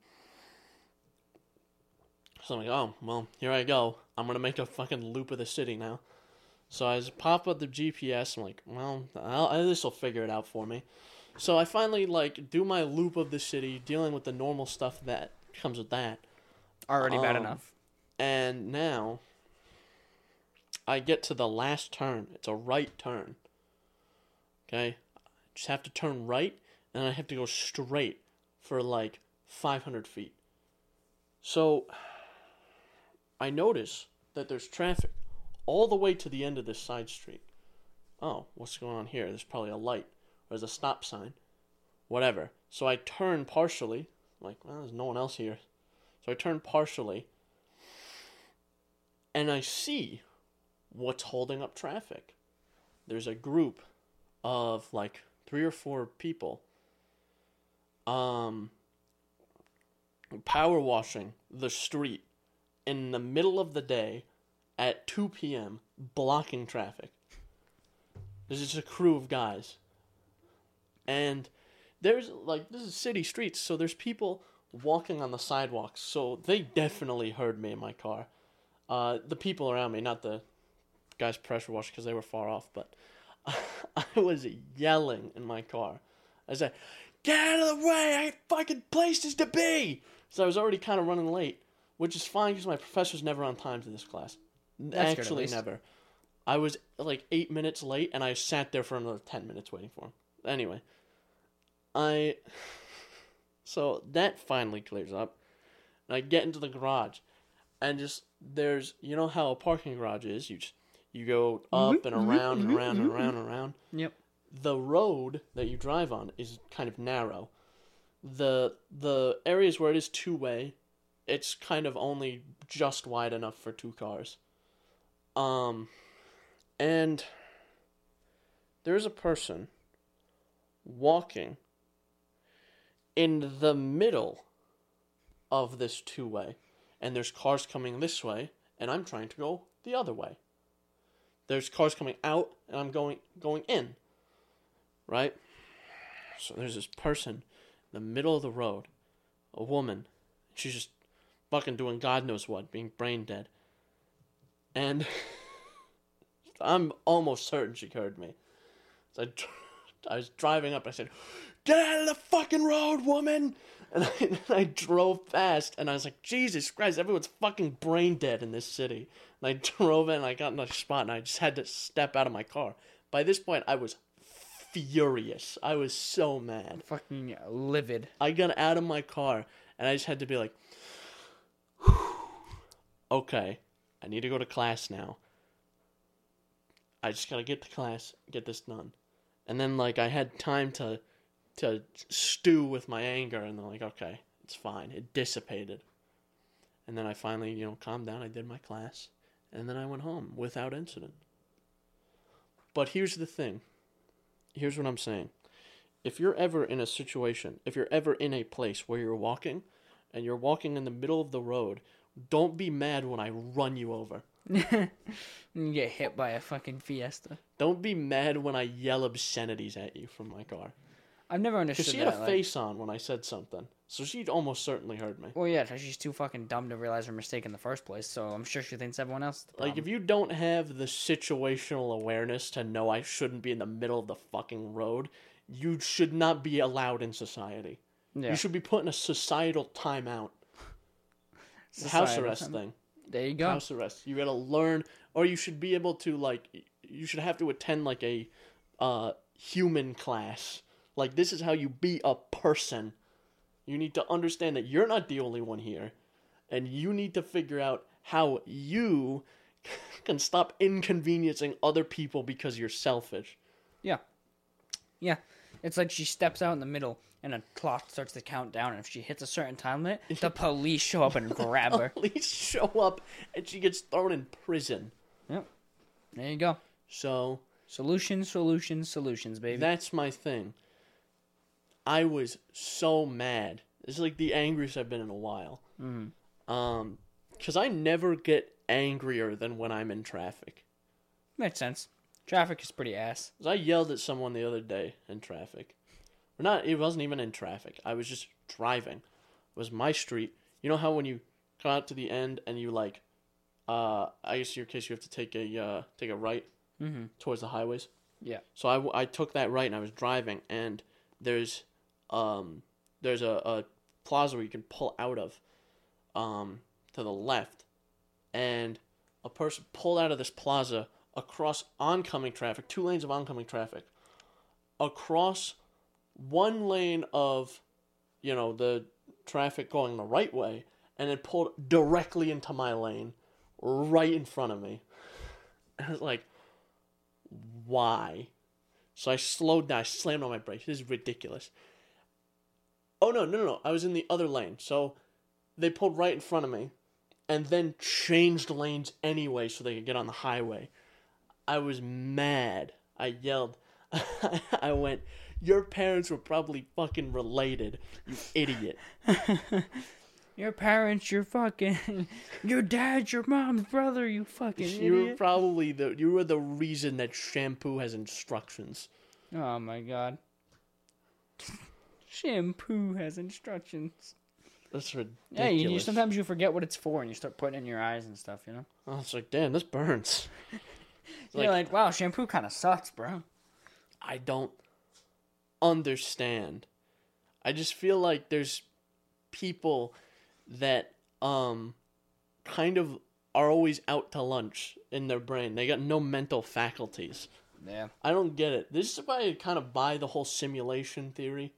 So I'm like, oh, well, here I go. I'm going to make a fucking loop of the city now. So I just pop up the G P S. I'm like, well, this will figure it out for me. So I finally, like, do my loop of the city, dealing with the normal stuff that comes with that. Already um, bad enough. And now I get to the last turn. It's a right turn. Okay? I just have to turn right, and I have to go straight for, like, five hundred feet. So... I notice that there's traffic all the way to the end of this side street. Oh, what's going on here? There's probably a light. There's a stop sign. Whatever. So I turn partially. I'm like, well, there's no one else here. So I turn partially. And I see what's holding up traffic. There's a group of like three or four people. Um, power washing the street. In the middle of the day, at two p.m., blocking traffic. This is a crew of guys. And there's, like, this is city streets, so there's people walking on the sidewalks. So they definitely heard me in my car. Uh, the people around me, not the guys pressure washed because they were far off, but I was yelling in my car. I said, get out of the way, I ain't fucking places to be! So I was already kind of running late, which is fine because my professor's never on time to this class. That's Actually, good, never. I was, like, eight minutes late, and I sat there for another ten minutes waiting for him. Anyway, I... So that finally clears up, and I get into the garage, and just, there's, you know how a parking garage is, you just, you go up and around and around and around and around. Yep. The road that you drive on is kind of narrow. The the areas where it is two-way, it's kind of only just wide enough for two cars. Um, and there's a person walking in the middle of this two-way, and there's cars coming this way, and I'm trying to go the other way. There's cars coming out, and I'm going going in, right? So there's this person in the middle of the road, a woman. She's just fucking doing God knows what, being brain dead. And I'm almost certain she heard me. So I, I was driving up, I said, get out of the fucking road, woman! And I, and I drove fast, and I was like, Jesus Christ, everyone's fucking brain dead in this city. And I drove in, and I got in a spot, and I just had to step out of my car. By this point, I was furious. I was so mad. Fucking livid. I got out of my car, and I just had to be like, okay, I need to go to class now. I just gotta get to class, get this done. And then, like, I had time to... to stew with my anger, and they're like, okay, it's fine. It dissipated. And then I finally, you know, calmed down. I did my class, and then I went home without incident. But here's the thing. Here's what I'm saying. If you're ever in a situation, if you're ever in a place where you're walking, and you're walking in the middle of the road, don't be mad when I run you over. You get hit by a fucking Fiesta. Don't be mad when I yell obscenities at you from my car. I've never understood that. Because she had that, a like... face on when I said something. So she'd almost certainly heard me. Well, yeah, because she's too fucking dumb to realize her mistake in the first place, so I'm sure she thinks everyone else is the problem. Like, if you don't have the situational awareness to know I shouldn't be in the middle of the fucking road, you should not be allowed in society. Yeah. You should be put in a societal timeout. Societal house arrest time. Thing. There you go. House arrest. You gotta learn, or you should be able to, like, you should have to attend, like, a uh, human class. Like, this is how you be a person. You need to understand that you're not the only one here. And you need to figure out how you can stop inconveniencing other people because you're selfish. Yeah. Yeah. It's like she steps out in the middle and a clock starts to count down. And if she hits a certain time limit, the police show up and grab her. The police show up and she gets thrown in prison. Yep. There you go. So. Solutions, solutions, solutions, baby. That's my thing. I was so mad. It's like the angriest I've been in a while. Mm. Um, because I never get angrier than when I'm in traffic. Makes sense. Traffic is pretty ass. I yelled at someone the other day in traffic. Or not, it wasn't even in traffic. I was just driving. It was my street. You know how when you come out to the end and you like, uh, I guess in your case you have to take a uh, take a right mm-hmm. towards the highways. Yeah. So I, I took that right and I was driving and there's Um, there's a, a plaza where you can pull out of, um, to the left, and a person pulled out of this plaza across oncoming traffic, two lanes of oncoming traffic, across one lane of, you know, the traffic going the right way, and it pulled directly into my lane, right in front of me. And I was like, why? So I slowed down, I slammed on my brakes. This is ridiculous. Oh, no, no, no, I was in the other lane. So they pulled right in front of me and then changed lanes anyway so they could get on the highway. I was mad. I yelled. I went, your parents were probably fucking related, you idiot. Your parents, your fucking... Your dad, your mom's brother, you fucking idiot. You were probably the... You were the reason that shampoo has instructions. Oh, my God. Shampoo has instructions. That's ridiculous. Yeah, you, you, sometimes you forget what it's for and you start putting it in your eyes and stuff, you know? Oh, it's like, damn, this burns. You're like, like, wow, shampoo kind of sucks, bro. I don't understand. I just feel like there's people that um, kind of are always out to lunch in their brain. They got no mental faculties. Yeah. I don't get it. This is why I kind of buy the whole simulation theory,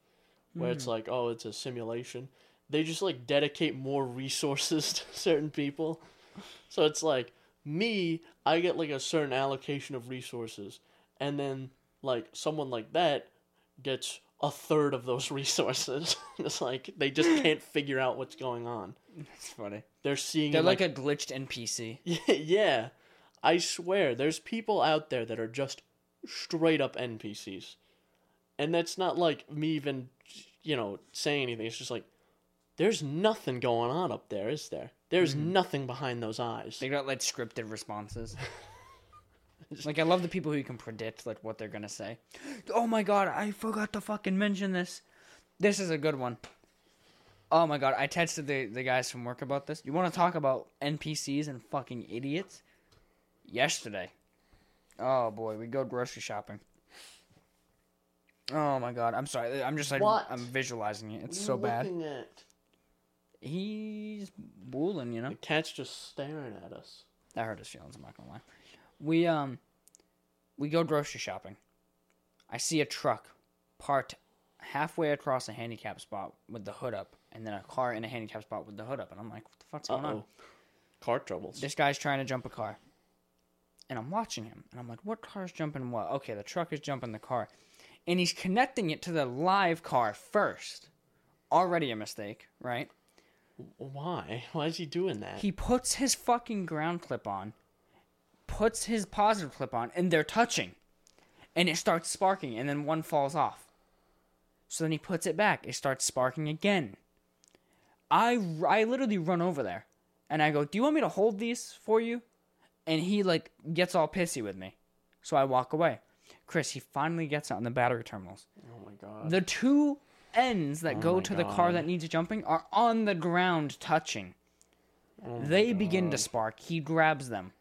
where mm. it's like, oh, it's a simulation. They just, like, dedicate more resources to certain people. So it's like, me, I get, like, a certain allocation of resources. And then, like, someone like that gets a third of those resources. It's like, they just can't figure out what's going on. That's funny. They're seeing... They're like, like a glitched N P C. Yeah. I swear, there's people out there that are just straight-up N P Cs. And that's not, like, me even, you know, saying anything. It's just like, there's nothing going on up there, is there? There's mm-hmm. nothing behind those eyes. They got, like, scripted responses. Like, I love the people who can predict, like, what they're going to say. Oh, my God, I forgot to fucking mention this. This is a good one. Oh, my God, I texted the, the guys from work about this. You want to talk about N P Cs and fucking idiots? Yesterday. Oh, boy, we go grocery shopping. Oh, my God, I'm sorry. I'm just, like, what? I'm visualizing it. It's so bad. What are you looking at? He's booling, you know? The cat's just staring at us. That hurt his feelings, I'm not gonna lie. We, um, we go grocery shopping. I see a truck parked halfway across a handicap spot with the hood up, and then a car in a handicap spot with the hood up, and I'm like, what the fuck's Uh-oh. going on? Car troubles. This guy's trying to jump a car. And I'm watching him, and I'm like, what car's jumping what? Okay, the truck is jumping the car. And he's connecting it to the live car first. Already a mistake, right? Why? Why is he doing that? He puts his fucking ground clip on, puts his positive clip on, and they're touching. And it starts sparking, and then one falls off. So then he puts it back. It starts sparking again. I, I literally run over there, and I go, do you want me to hold these for you? And he, like, gets all pissy with me. So I walk away. Chris, he finally gets out on the battery terminals. Oh, my God. The two... ends that oh go to God. the car that needs jumping are on the ground touching. Oh they begin to spark. He grabs them.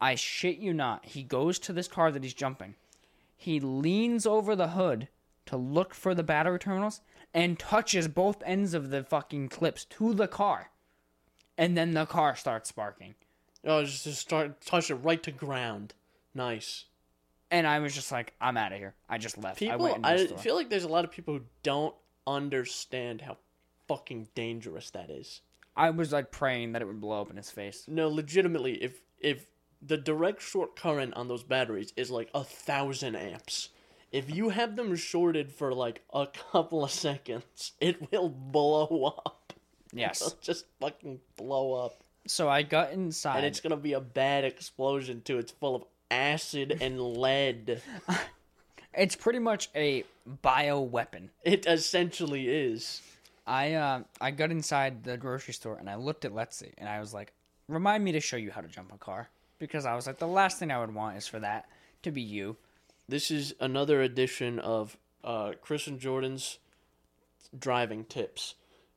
I shit you not. He goes to this car that he's jumping. He leans over the hood to look for the battery terminals and touches both ends of the fucking clips to the car. And then the car starts sparking. Oh, just, just start touch it right to ground. Nice. And I was just like, I'm out of here. I just left. People, I, went into the store. I feel like there's a lot of people who don't understand how fucking dangerous that is. I was like praying that it would blow up in his face. No, legitimately, if if the direct short current on those batteries is like a thousand amps, if you have them shorted for like a couple of seconds, it will blow up. Yes. It'll just fucking blow up. So I got inside. And it's going to be a bad explosion, too. It's full of acid and lead. It's pretty much a bioweapon. It essentially is. I uh, I got inside the grocery store and I looked at Letsy and I was like, remind me to show you how to jump a car. Because I was like, the last thing I would want is for that to be you. This is another edition of uh, Chris and Jordan's driving tips.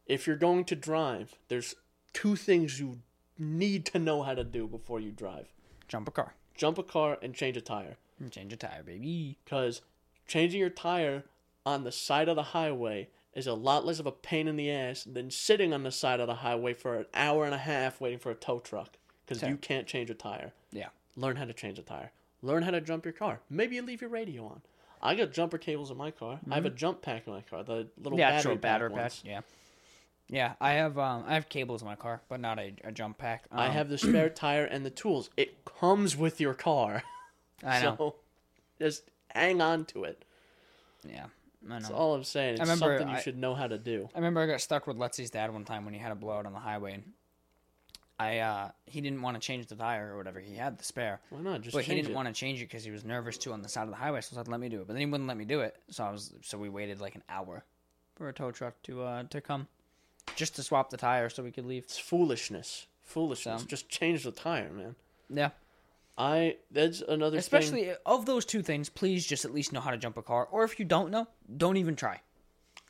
If you're going to drive, there's two things you need to know how to do before you drive. Jump a car. Jump a car and change a tire. Change a tire, baby. Because changing your tire on the side of the highway is a lot less of a pain in the ass than sitting on the side of the highway for an hour and a half waiting for a tow truck. Because you can't change a tire. Yeah. Learn how to change a tire. Learn how to jump your car. Maybe you leave your radio on. I got jumper cables in my car. Mm-hmm. I have a jump pack in my car. The little yeah, battery, battery pack. Ones. Yeah. Yeah, I have um, I have cables in my car, but not a, a jump pack. Um, I have the spare tire and the tools. It comes with your car. I know. So just hang on to it. Yeah, I know. That's all I'm saying. It's I remember, something you I, should know how to do. I remember I got stuck with Letsy's dad one time when he had a blowout on the highway. And I uh, he didn't want to change the tire or whatever. He had the spare. Why not? Just but change he didn't it. want to change it because he was nervous too on the side of the highway. So I was like, "Let me do it," but then he wouldn't let me do it. So I was so we waited like an hour for a tow truck to uh, to come. Just to swap the tire so we could leave. It's foolishness. Foolishness. So, just change the tire, man. Yeah. I. That's another Especially thing. Especially of those two things, please just at least know how to jump a car. Or if you don't know, don't even try.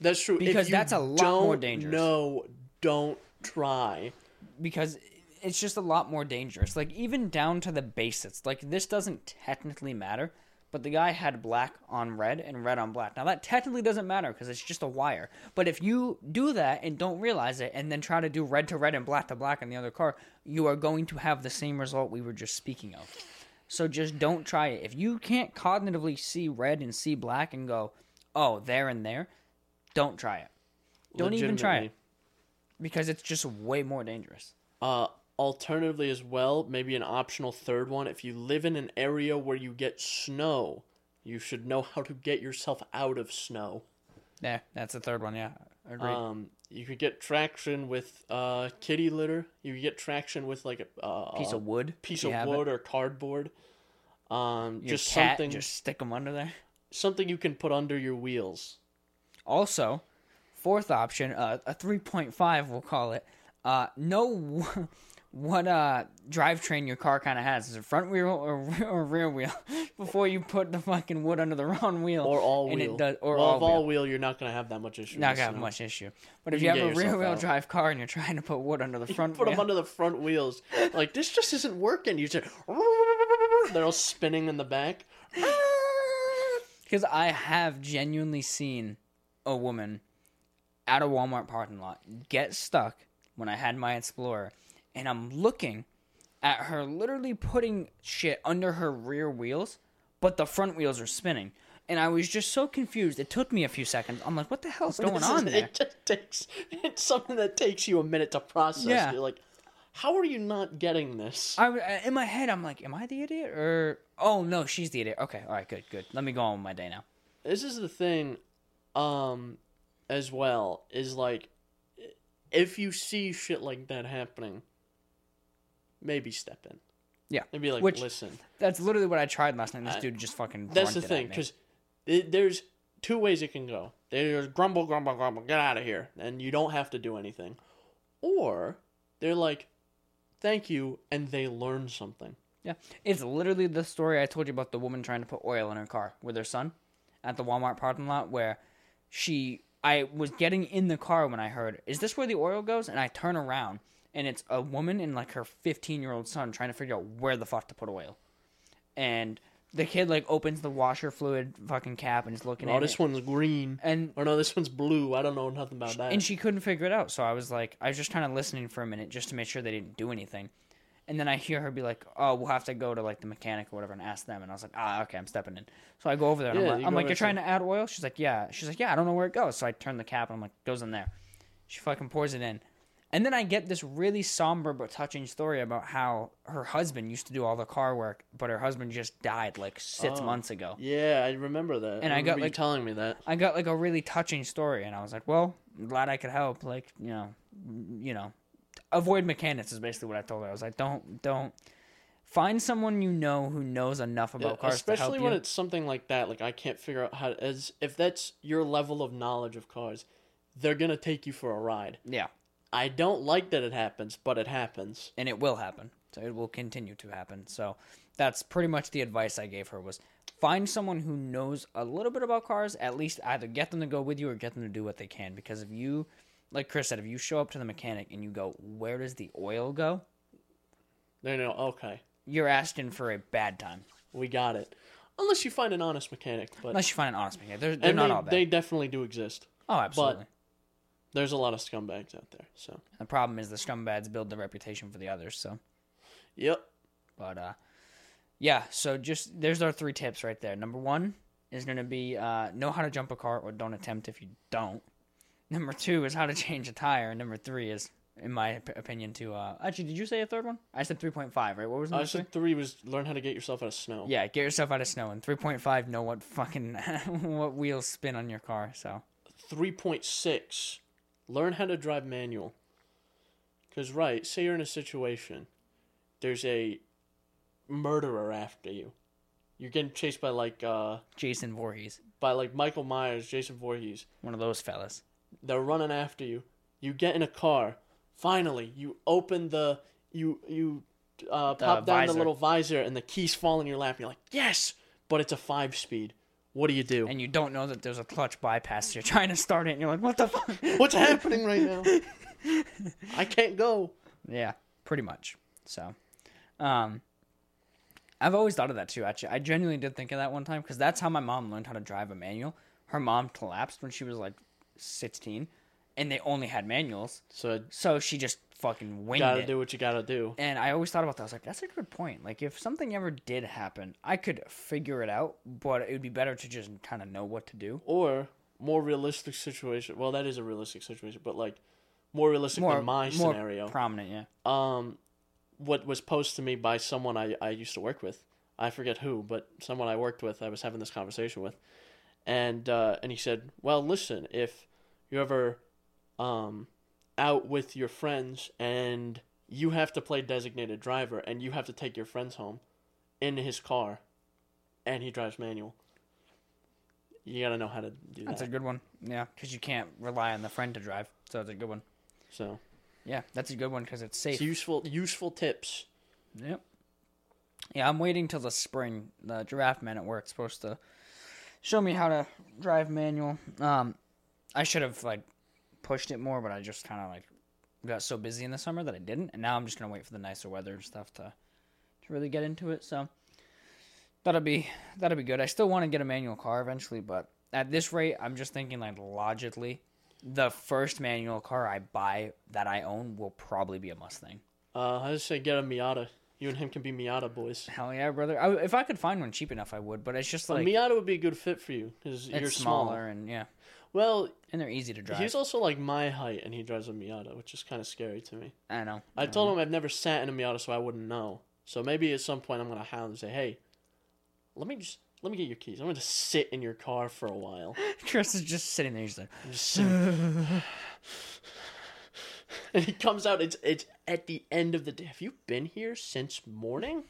That's true. Because if you that's a lot don't more dangerous. No, don't try. Because it's just a lot more dangerous. Like, even down to the basics. Like, this doesn't technically matter, but the guy had black on red and red on black. Now, that technically doesn't matter because it's just a wire. But if you do that and don't realize it and then try to do red to red and black to black in the other car, you are going to have the same result we were just speaking of. So just don't try it. If you can't cognitively see red and see black and go, oh, there and there, don't try it. Don't even try it. Because it's just way more dangerous. Uh, alternatively as well, maybe an optional third one, if you live in an area where you get snow, you should know how to get yourself out of snow. Yeah, that's the third one, yeah. I agree. Um, you could get traction with uh, kitty litter. You could get traction with like a... Uh, piece of wood. Piece of wood it. Or cardboard. Um, your just cat, something, just stick them under there. Something you can put under your wheels. Also... Fourth option, uh, a three point five, we'll call it. Uh, know w- what uh, drivetrain your car kind of has. Is it front wheel or, re- or rear wheel? Before you put the fucking wood under the wrong wheel. Or all and wheel. It does, or well, all if wheel. all wheel, you're not going to have that much issue. Not going to have much issue. But you if you have a rear wheel out. drive car and you're trying to put wood under the you front wheel. Put them under the front wheels. Like, this just isn't working. You just... They're all spinning in the back. Because I have genuinely seen a woman... at a Walmart parking lot, get stuck when I had my Explorer, and I'm looking at her literally putting shit under her rear wheels, but the front wheels are spinning. And I was just so confused. It took me a few seconds. I'm like, what the hell's going on there? It just takes, it's something that takes you a minute to process. Yeah. You're like, how are you not getting this? I, in my head, I'm like, am I the idiot? Or, oh no, she's the idiot. Okay, all right, good, good. Let me go on with my day now. This is the thing, um... as well, is like, if you see shit like that happening, maybe step in. Yeah. Maybe like, Which, listen. That's literally what I tried last night. This I, dude just fucking That's the thing, because there's two ways it can go. There's grumble, grumble, grumble, get out of here, and you don't have to do anything. Or, they're like, thank you, and they learn something. Yeah. It's literally the story I told you about the woman trying to put oil in her car with her son at the Walmart parking lot where she... I was getting in the car when I heard, is this where the oil goes? And I turn around, and it's a woman and, like, her fifteen-year-old son trying to figure out where the fuck to put oil. And the kid, like, opens the washer fluid fucking cap and is looking oh, at it. Oh, this one's green. And, or no, this one's blue. I don't know nothing about that. And she couldn't figure it out. So I was, like, I was just kind of listening for a minute just to make sure they didn't do anything. And then I hear her be like, oh, we'll have to go to, like, the mechanic or whatever and ask them. And I was like, ah, okay, I'm stepping in. So I go over there, and yeah, I'm like, you I'm like you're trying to add oil? She's like, yeah. She's like, yeah, I don't know where it goes. So I turn the cap, and I'm like, goes in there. She fucking pours it in. And then I get this really somber but touching story about how her husband used to do all the car work, but her husband just died, like, six oh, months ago. Yeah, I remember that. And I, I got, like, telling me that. I got, like, a really touching story, and I was like, well, I'm glad I could help. Like, you know, you know. Avoid mechanics is basically what I told her. I was like, don't, don't. Find someone you know who knows enough about yeah, cars to help you. Especially when it's something like that. Like, I can't figure out how to, as, if that's your level of knowledge of cars, they're going to take you for a ride. Yeah. I don't like that it happens, but it happens. And it will happen. So it will continue to happen. So that's pretty much the advice I gave her was find someone who knows a little bit about cars. At least either get them to go with you or get them to do what they can. Because if you... like Chris said, if you show up to the mechanic and you go, where does the oil go? No, no, okay. You're asking for a bad time. We got it. Unless you find an honest mechanic. But Unless you find an honest mechanic. They're, they're not they, all bad. They definitely do exist. Oh, absolutely. But there's a lot of scumbags out there. So the problem is the scumbags build the reputation for the others. So. Yep. But, uh, yeah, so just there's our three tips right there. Number one is going to be uh, know how to jump a car or don't attempt if you don't. Number two is how to change a tire. Number three is, in my opinion, to... Uh, actually, did you say a third one? I said three point five, right? What was number I said three? three was learn how to get yourself out of snow. Yeah, get yourself out of snow. And three point five, know what fucking... what wheels spin on your car, so... three point six, learn how to drive manual. Because, right, say you're in a situation. There's a murderer after you. You're getting chased by, like... Uh, Jason Voorhees. By, like, Michael Myers, Jason Voorhees. One of those fellas. They're running after you. You get in a car. Finally, you open the... You you uh, pop the down visor. the little visor and the keys fall in your lap. You're like, yes! But it's a five-speed. what do you do? And you don't know that there's a clutch bypass. You're trying to start it, and you're like, what the fuck? What's happening right now? I can't go. Yeah, pretty much. So, um, I've always thought of that too, actually. I genuinely did think of that one time, because that's how my mom learned how to drive a manual. Her mom collapsed when she was like sixteen, and they only had manuals. So so she just fucking winged it. Gotta do what you gotta do. And I always thought about that. I was like, that's a good point. Like, if something ever did happen, I could figure it out, but it would be better to just kind of know what to do. Or, more realistic situation. Well, that is a realistic situation, but like, more realistic more, than my more scenario. More prominent, yeah. Um, what was posted to me by someone I, I used to work with. I forget who, but someone I worked with, I was having this conversation with. And uh, and he said, well, listen, if you ever um, out with your friends and you have to play designated driver and you have to take your friends home in his car and he drives manual, you got to know how to do That's that. That's a good one. Yeah, because you can't rely on the friend to drive. So it's a good one. So, yeah, that's a good one because it's safe. It's useful, useful tips. Yep. Yeah, I'm waiting till the spring. The giraffe man at work's supposed to show me how to drive manual. Um, I should have like pushed it more, but I just kind of like got so busy in the summer that I didn't. And now I'm just gonna wait for the nicer weather and stuff to to really get into it. So that'll be that'll be good. I still want to get a manual car eventually, but at this rate, I'm just thinking like logically. The first manual car I buy that I own will probably be a Mustang. Uh, I just say get a Miata. You and him can be Miata boys. Hell yeah, brother. I, if I could find one cheap enough, I would, but it's just like... A Miata would be a good fit for you, because you're smaller. smaller. and yeah. Well... And they're easy to drive. He's also like my height, and he drives a Miata, which is kind of scary to me. I know. I, I told know. him I've never sat in a Miata, so I wouldn't know. So maybe at some point I'm going to hound and say, hey, let me just... Let me get your keys. I'm going to sit in your car for a while. Chris is just sitting there. He's like... I'm just sitting. And he comes out. It's it's at the end of the day. Have you been here since morning?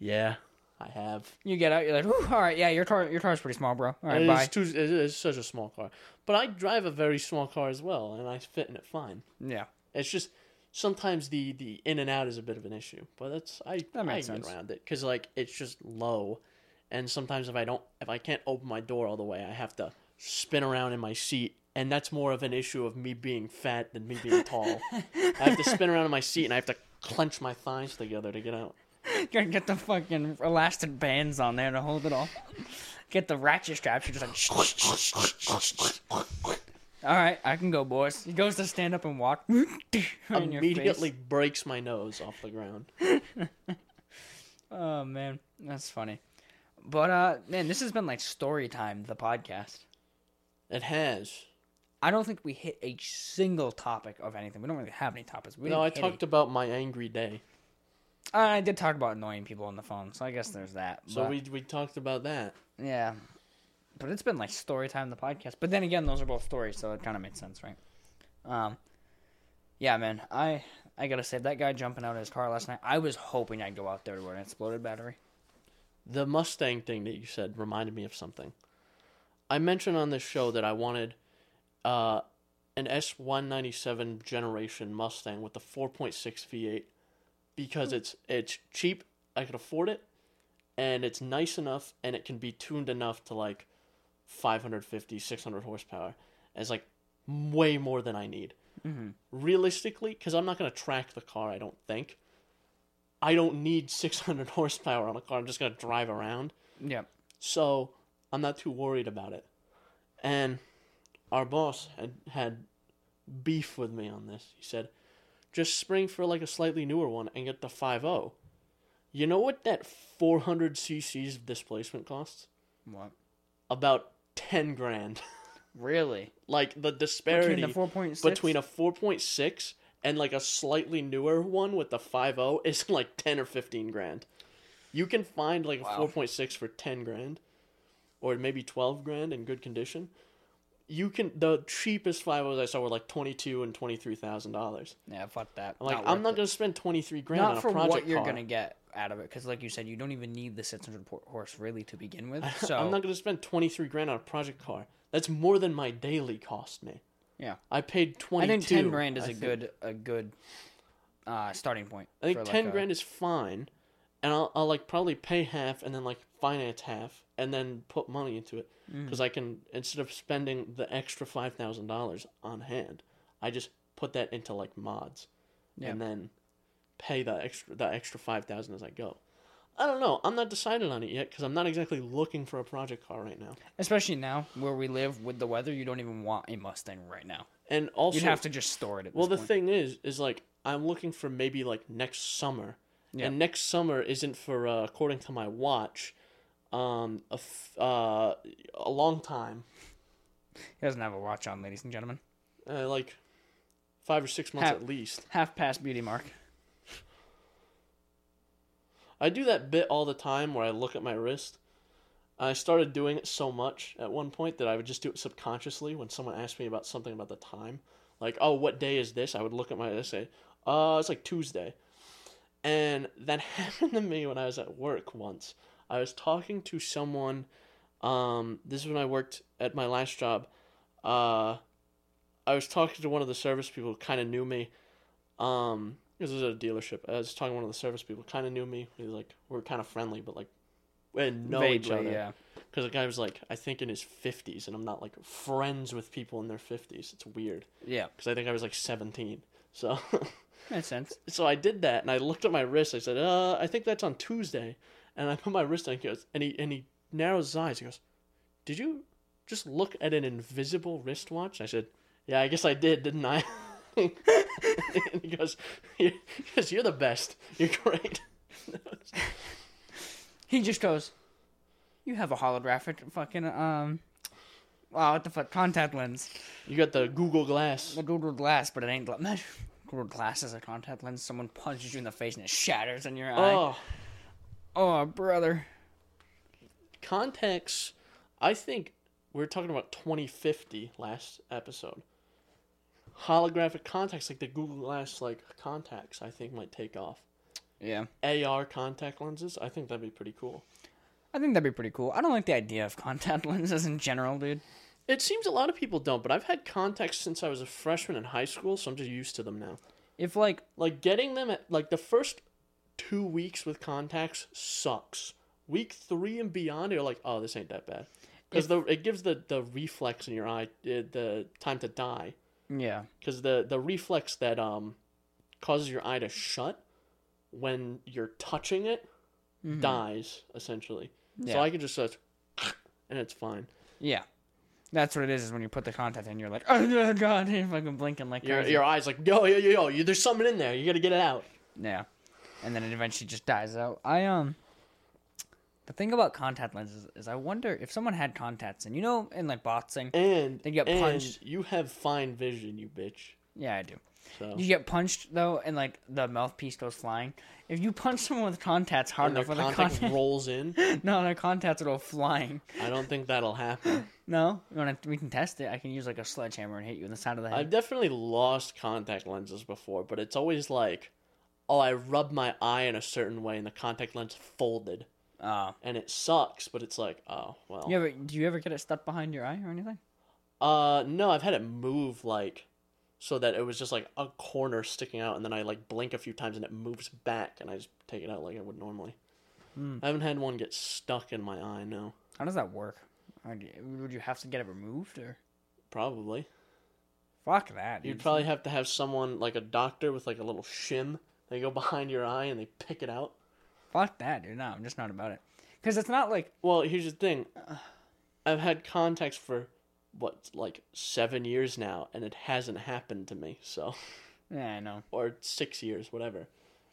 Yeah, I have. You get out. You're like, ooh, all right, yeah, your car your car's pretty small, bro. All right, it bye. Is too, it is such a small car. But I drive a very small car as well, and I fit in it fine. Yeah. It's just... Sometimes the, the in and out is a bit of an issue, but that's I that makes I get sense. Around it because like it's just low, and sometimes if I don't if I can't open my door all the way, I have to spin around in my seat, and that's more of an issue of me being fat than me being tall. I have to spin around in my seat, and I have to clench my thighs together to get out. You gotta get the fucking elastic bands on there to hold it all. Get the ratchet straps. You're just like. All right, I can go, boys. He goes to stand up and walk. Immediately breaks my nose off the ground. Oh, man. That's funny. But, uh, man, this has been like story time, the podcast. It has. I don't think we hit a single topic of anything. We don't really have any topics. We no, I talked any. about my angry day. I did talk about annoying people on the phone, so I guess there's that. So but... we we talked about that. Yeah. But it's been like story time, the podcast. But then again, those are both stories, so it kind of makes sense, right? Um, yeah, man. I I gotta say, that guy jumping out of his car last night, I was hoping I'd go out there with an exploded battery. The Mustang thing that you said reminded me of something. I mentioned on this show that I wanted uh, an S one ninety-seven generation Mustang with a four point six V eight because it's it's cheap, I could afford it, and it's nice enough, and it can be tuned enough to like five fifty, six hundred horsepower. It's like way more than I need. Mm-hmm. Realistically, because I'm not going to track the car, I don't think. I don't need six hundred horsepower on a car. I'm just going to drive around. Yeah. So I'm not too worried about it. And our boss had, had beef with me on this. He said, just spring for like a slightly newer one and get the five point oh. You know what that four hundred cc's displacement costs? What? About ten grand. Really? Like the disparity between, the between a four point six and like a slightly newer one with the five point oh is like ten or fifteen grand. You can find like wow. a four point six for ten grand or maybe twelve grand in good condition. You can the cheapest five point ohs I saw were like twenty-two and twenty-three thousand dollars. Yeah, fuck that. I'm like not I'm not going to spend twenty-three grand not on a project car. Not for what you're going to get out of it, because like you said, you don't even need the six hundred horse really to begin with. So I'm not going to spend twenty-three grand on a project car. That's more than my daily cost me. Yeah, I paid twenty-two. I think ten grand is I a think. good a good uh, starting point. I think ten like grand a... is fine, and I'll, I'll like probably pay half and then like finance half and then put money into it because mm. I can, instead of spending the extra five thousand dollars on hand, I just put that into like mods yep. and then pay the extra the extra five thousand as I go. I don't know. I'm not decided on it yet because I'm not exactly looking for a project car right now. Especially now where we live with the weather, you don't even want a Mustang right now. And also, you'd have to just store it at well, this point. Well, the thing is, is like I'm looking for maybe like next summer. Yeah. And next summer isn't for, uh, according to my watch, um, a, f- uh, a long time. He doesn't have a watch on, ladies and gentlemen. Uh, like five or six months half, at least. Half past beauty mark. I do that bit all the time where I look at my wrist. I started doing it so much at one point that I would just do it subconsciously when someone asked me about something about the time. Like, oh, what day is this? I would look at my wrist and say, uh, it's like Tuesday. And that happened to me when I was at work once. I was talking to someone. Um, this is when I worked at my last job. Uh, I was talking to one of the service people who kind of knew me. Um... This was at a dealership. I was talking to one of the service people. Kind of knew me. He was like, we were kind of friendly, but like, we didn't know Vaguely, each other. Yeah. Because the guy was like, I think in his fifties, and I'm not like friends with people in their fifties. It's weird. Yeah. Because I think I was like seventeen. So. Makes sense. So I did that, and I looked at my wrist. I said, "Uh, I think that's on Tuesday." And I put my wrist on. And he goes, and he and he narrows his eyes. He goes, "Did you just look at an invisible wristwatch?" And I said, "Yeah, I guess I did, didn't I?" And he goes, he goes, "You're the best. You're great." He just goes, "You have a holographic fucking, um, wow, what the fuck, contact lens. You got the Google Glass. The Google Glass, but it ain't glass. Google Glass is a contact lens. Someone punches you in the face and it shatters in your eye." Oh, oh brother. Contacts, I think we were talking about twenty fifty last episode. Holographic contacts, like the Google Glass, like contacts, I think might take off. Yeah. A R contact lenses, I think that'd be pretty cool. I think that'd be pretty cool. I don't like the idea of contact lenses in general, dude. It seems a lot of people don't, but I've had contacts since I was a freshman in high school, so I'm just used to them now. If like... Like getting them at, like the first two weeks with contacts sucks. Week three and beyond, you're like, oh, this ain't that bad. Because it gives the, the reflex in your eye, the time to die. Yeah. Because the, the reflex that um causes your eye to shut when you're touching it mm-hmm. dies, essentially. Yeah. So I can just search, and it's fine. Yeah. That's what it is, is when you put the contact in, you're like, oh, God, you're fucking blinking like your, your eye's like, yo, yo, yo, yo, there's something in there. You got to get it out. Yeah. And then it eventually just dies out. I, um... The thing about contact lenses is I wonder if someone had contacts and, you know, in like boxing, and they get and punched. You have fine vision, you bitch. Yeah, I do. So. You get punched, though, and like the mouthpiece goes flying. If you punch someone with contacts hard and enough, their contact, contact rolls in? No, their contacts will go flying. I don't think that'll happen. No? You wanna, we can test it. I can use like a sledgehammer and hit you in the side of the head. I've definitely lost contact lenses before, but it's always like, oh, I rubbed my eye in a certain way and the contact lens folded. Oh. And it sucks, but it's like, oh, well. Yeah, but do you ever get it stuck behind your eye or anything? Uh, no, I've had it move, like, so that it was just, like, a corner sticking out, and then I, like, blink a few times, and it moves back, and I just take it out like I would normally. Mm. I haven't had one get stuck in my eye, no. How does that work? Would you have to get it removed, or? Probably. Fuck that. You'd dude. probably have to have someone, like a doctor with, like, a little shim. They go behind your eye, and they pick it out. Fuck that, dude. No, I'm just not about it. Because it's not like... Well, here's the thing. I've had contacts for, what, like seven years now, and it hasn't happened to me, so... Yeah, I know. Or six years, whatever.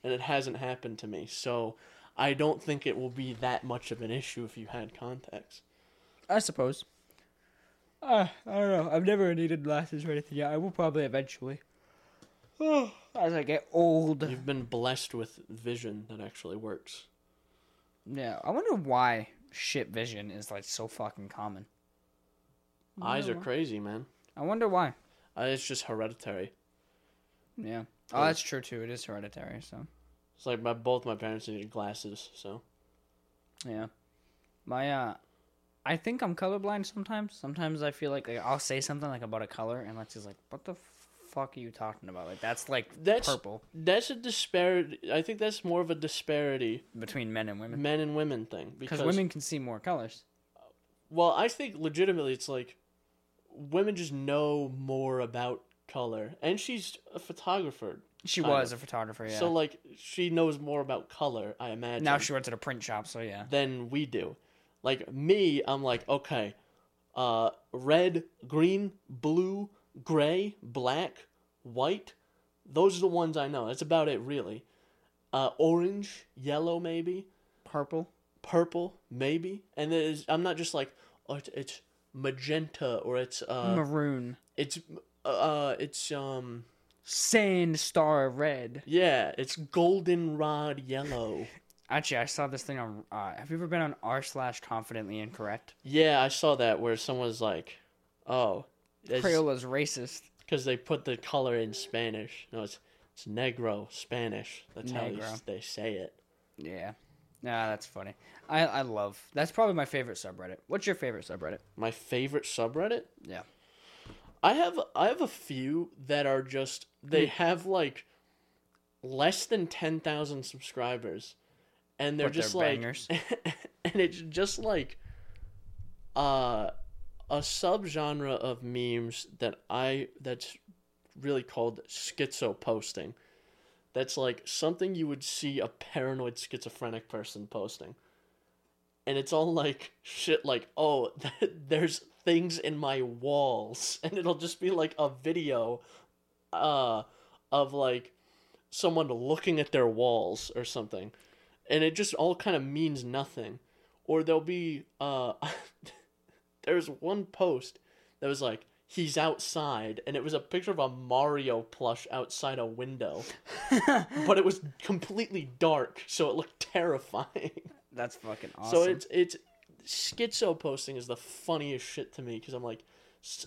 And it hasn't happened to me, so I don't think it will be that much of an issue if you had contacts. I suppose. Uh, I don't know. I've never needed glasses or anything yet. I will probably eventually. As I get old. You've been blessed with vision that actually works. Yeah, I wonder why shit vision is like so fucking common. Eyes are why. crazy, man. I wonder why. Uh, it's just hereditary. Yeah. Oh, yeah. That's true too. It is hereditary, so. It's like my both my parents needed glasses, so. Yeah. My uh I think I'm colorblind sometimes. Sometimes I feel like, like I'll say something like about a color and Lexi's like, "What the fuck?" fuck are you talking about? Like, that's like that's, purple. That's a disparity. I think that's more of a disparity between men and women. Men and women thing, because women can see more colors. Well, I think legitimately, it's like women just know more about color, and she's a photographer. She was of. a photographer, yeah. So, like, she knows more about color, I imagine. Now she works at a print shop, so yeah. Than we do. Like, me, I'm like, okay, uh, red, green, blue, gray, black, white. Those are the ones I know. That's about it, really. Uh, orange, yellow, maybe. Purple. Purple, maybe. And there's, I'm not just like, oh, it's, it's magenta, or it's... Uh, maroon. It's, uh, it's, um... sand star red. Yeah, it's goldenrod yellow. Actually, I saw this thing on... Uh, have you ever been on r slash confidently incorrect? Yeah, I saw that where someone's like, oh... Crayola's racist. Because they put the color in Spanish. No, it's it's negro, Spanish. That's negro. How they, they say it. Yeah. Nah, that's funny. I, I love... That's probably my favorite subreddit. What's your favorite subreddit? My favorite subreddit? Yeah. I have I have a few that are just... They have, like, less than ten thousand subscribers. And they're but just, they're like... bangers. And it's just, like, uh, a subgenre of memes that I... That's really called schizo posting. That's, like, something you would see a paranoid schizophrenic person posting. And it's all, like, shit, like, oh, there's things in my walls. And it'll just be, like, a video... Uh, of like someone looking at their walls or something, and it just all kind of means nothing. Or there'll be uh, there's one post that was like, he's outside, and it was a picture of a Mario plush outside a window, but it was completely dark, so it looked terrifying. That's fucking awesome. So it's it's schizo posting is the funniest shit to me, because I'm like,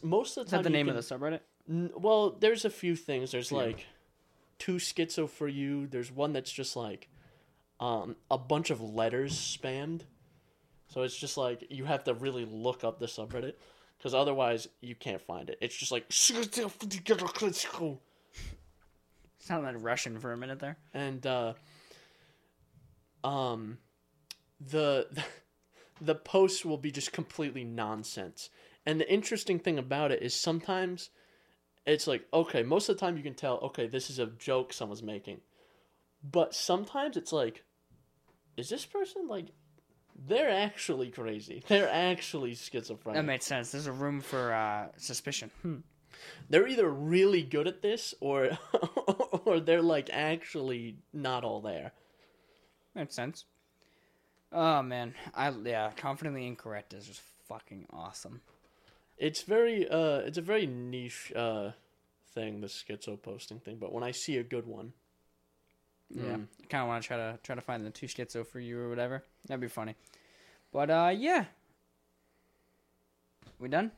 most of the time. Is that the name can, of the subreddit? Well, there's a few things. There's, yeah. like, two schizo for you. There's one that's just, like, um, a bunch of letters spammed. So it's just, like, you have to really look up the subreddit, because otherwise you can't find it. It's just, like... Sounded like Russian for a minute there. And, uh... Um... The... The posts will be just completely nonsense. And the interesting thing about it is sometimes... It's like, okay, most of the time you can tell, okay, this is a joke someone's making. But sometimes it's like, is this person, like, they're actually crazy. They're actually schizophrenic. That makes sense. There's a room for uh, suspicion. Hmm. They're either really good at this or or they're, like, actually not all there. Makes sense. Oh, man. I Yeah, confidently incorrect is just fucking awesome. It's very, uh, it's a very niche, uh, thing, the schizo posting thing, but when I see a good one. Yeah. Mm. I kind of want to try to, try to find the two schizo for you or whatever. That'd be funny. But, uh, yeah. We done?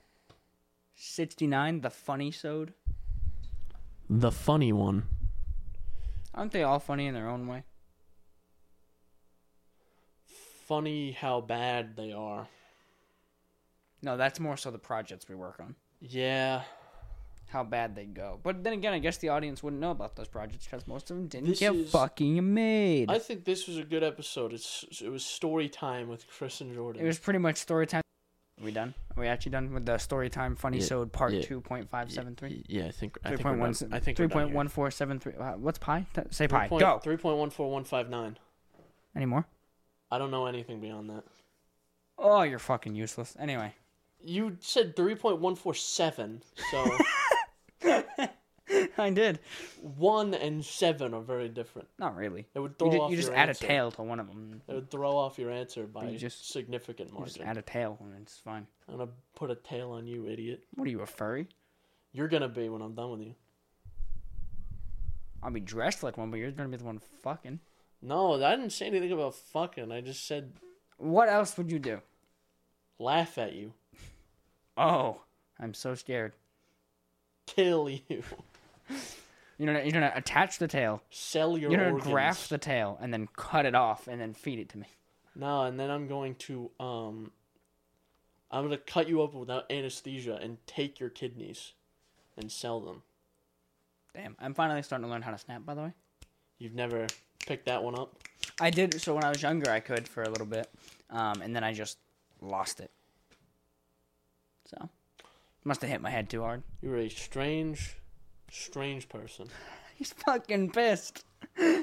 sixty-nine, the funny-sode. The funny one. Aren't they all funny in their own way? Funny how bad they are. No, that's more so the projects we work on. Yeah. How bad they go. But then again, I guess the audience wouldn't know about those projects because most of them didn't this get is, fucking made. I think this was a good episode. It's It was story time with Chris and Jordan. It was pretty much story time. Are we done? Are we actually done with the story time funny sode yeah, part yeah, two point five seven three? Yeah, yeah, I think I think three point one four seven three. What's pi? Say pi. Point, go. three point one four one five nine. Any more? I don't know anything beyond that. Oh, you're fucking useless. Anyway. You said three point one four seven, so... I did. One and seven are very different. Not really. It would throw you did, off you just your add answer. A tail to one of them. It would throw off your answer by a significant margin. You just add a tail and it's fine. I'm going to put a tail on you, idiot. What are you, a furry? You're going to be when I'm done with you. I'll be dressed like one, but you're going to be the one fucking. No, I didn't say anything about fucking. I just said... What else would you do? Laugh at you. Oh, I'm so scared. Kill you. You're gonna, you're gonna attach the tail. Sell your organs. You're gonna organs. Graft the tail and then cut it off and then feed it to me. No, and then I'm going to um, I'm gonna cut you open without anesthesia and take your kidneys and sell them. Damn, I'm finally starting to learn how to snap, by the way. You've never picked that one up? I did. So when I was younger, I could for a little bit, um, and then I just lost it. So, must have hit my head too hard. You're a strange, strange person. He's fucking pissed.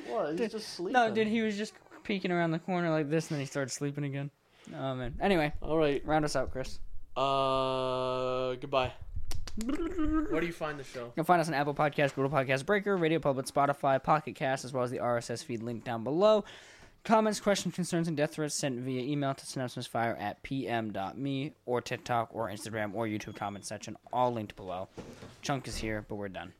What? He's dude, just sleeping. No, dude, he was just peeking around the corner like this, and then he started sleeping again. Oh, man. Anyway. All right. Round us out, Chris. Uh, goodbye. Where do you find the show? You can find us on Apple Podcasts, Google Podcasts, Breaker, Radio Public, Spotify, Pocket Casts, as well as the R S S feed link down below. Comments, questions, concerns, and death threats sent via email to synapsemisfire at p m dot m e or TikTok or Instagram or YouTube comment section, all linked below. Chunk is here, but we're done.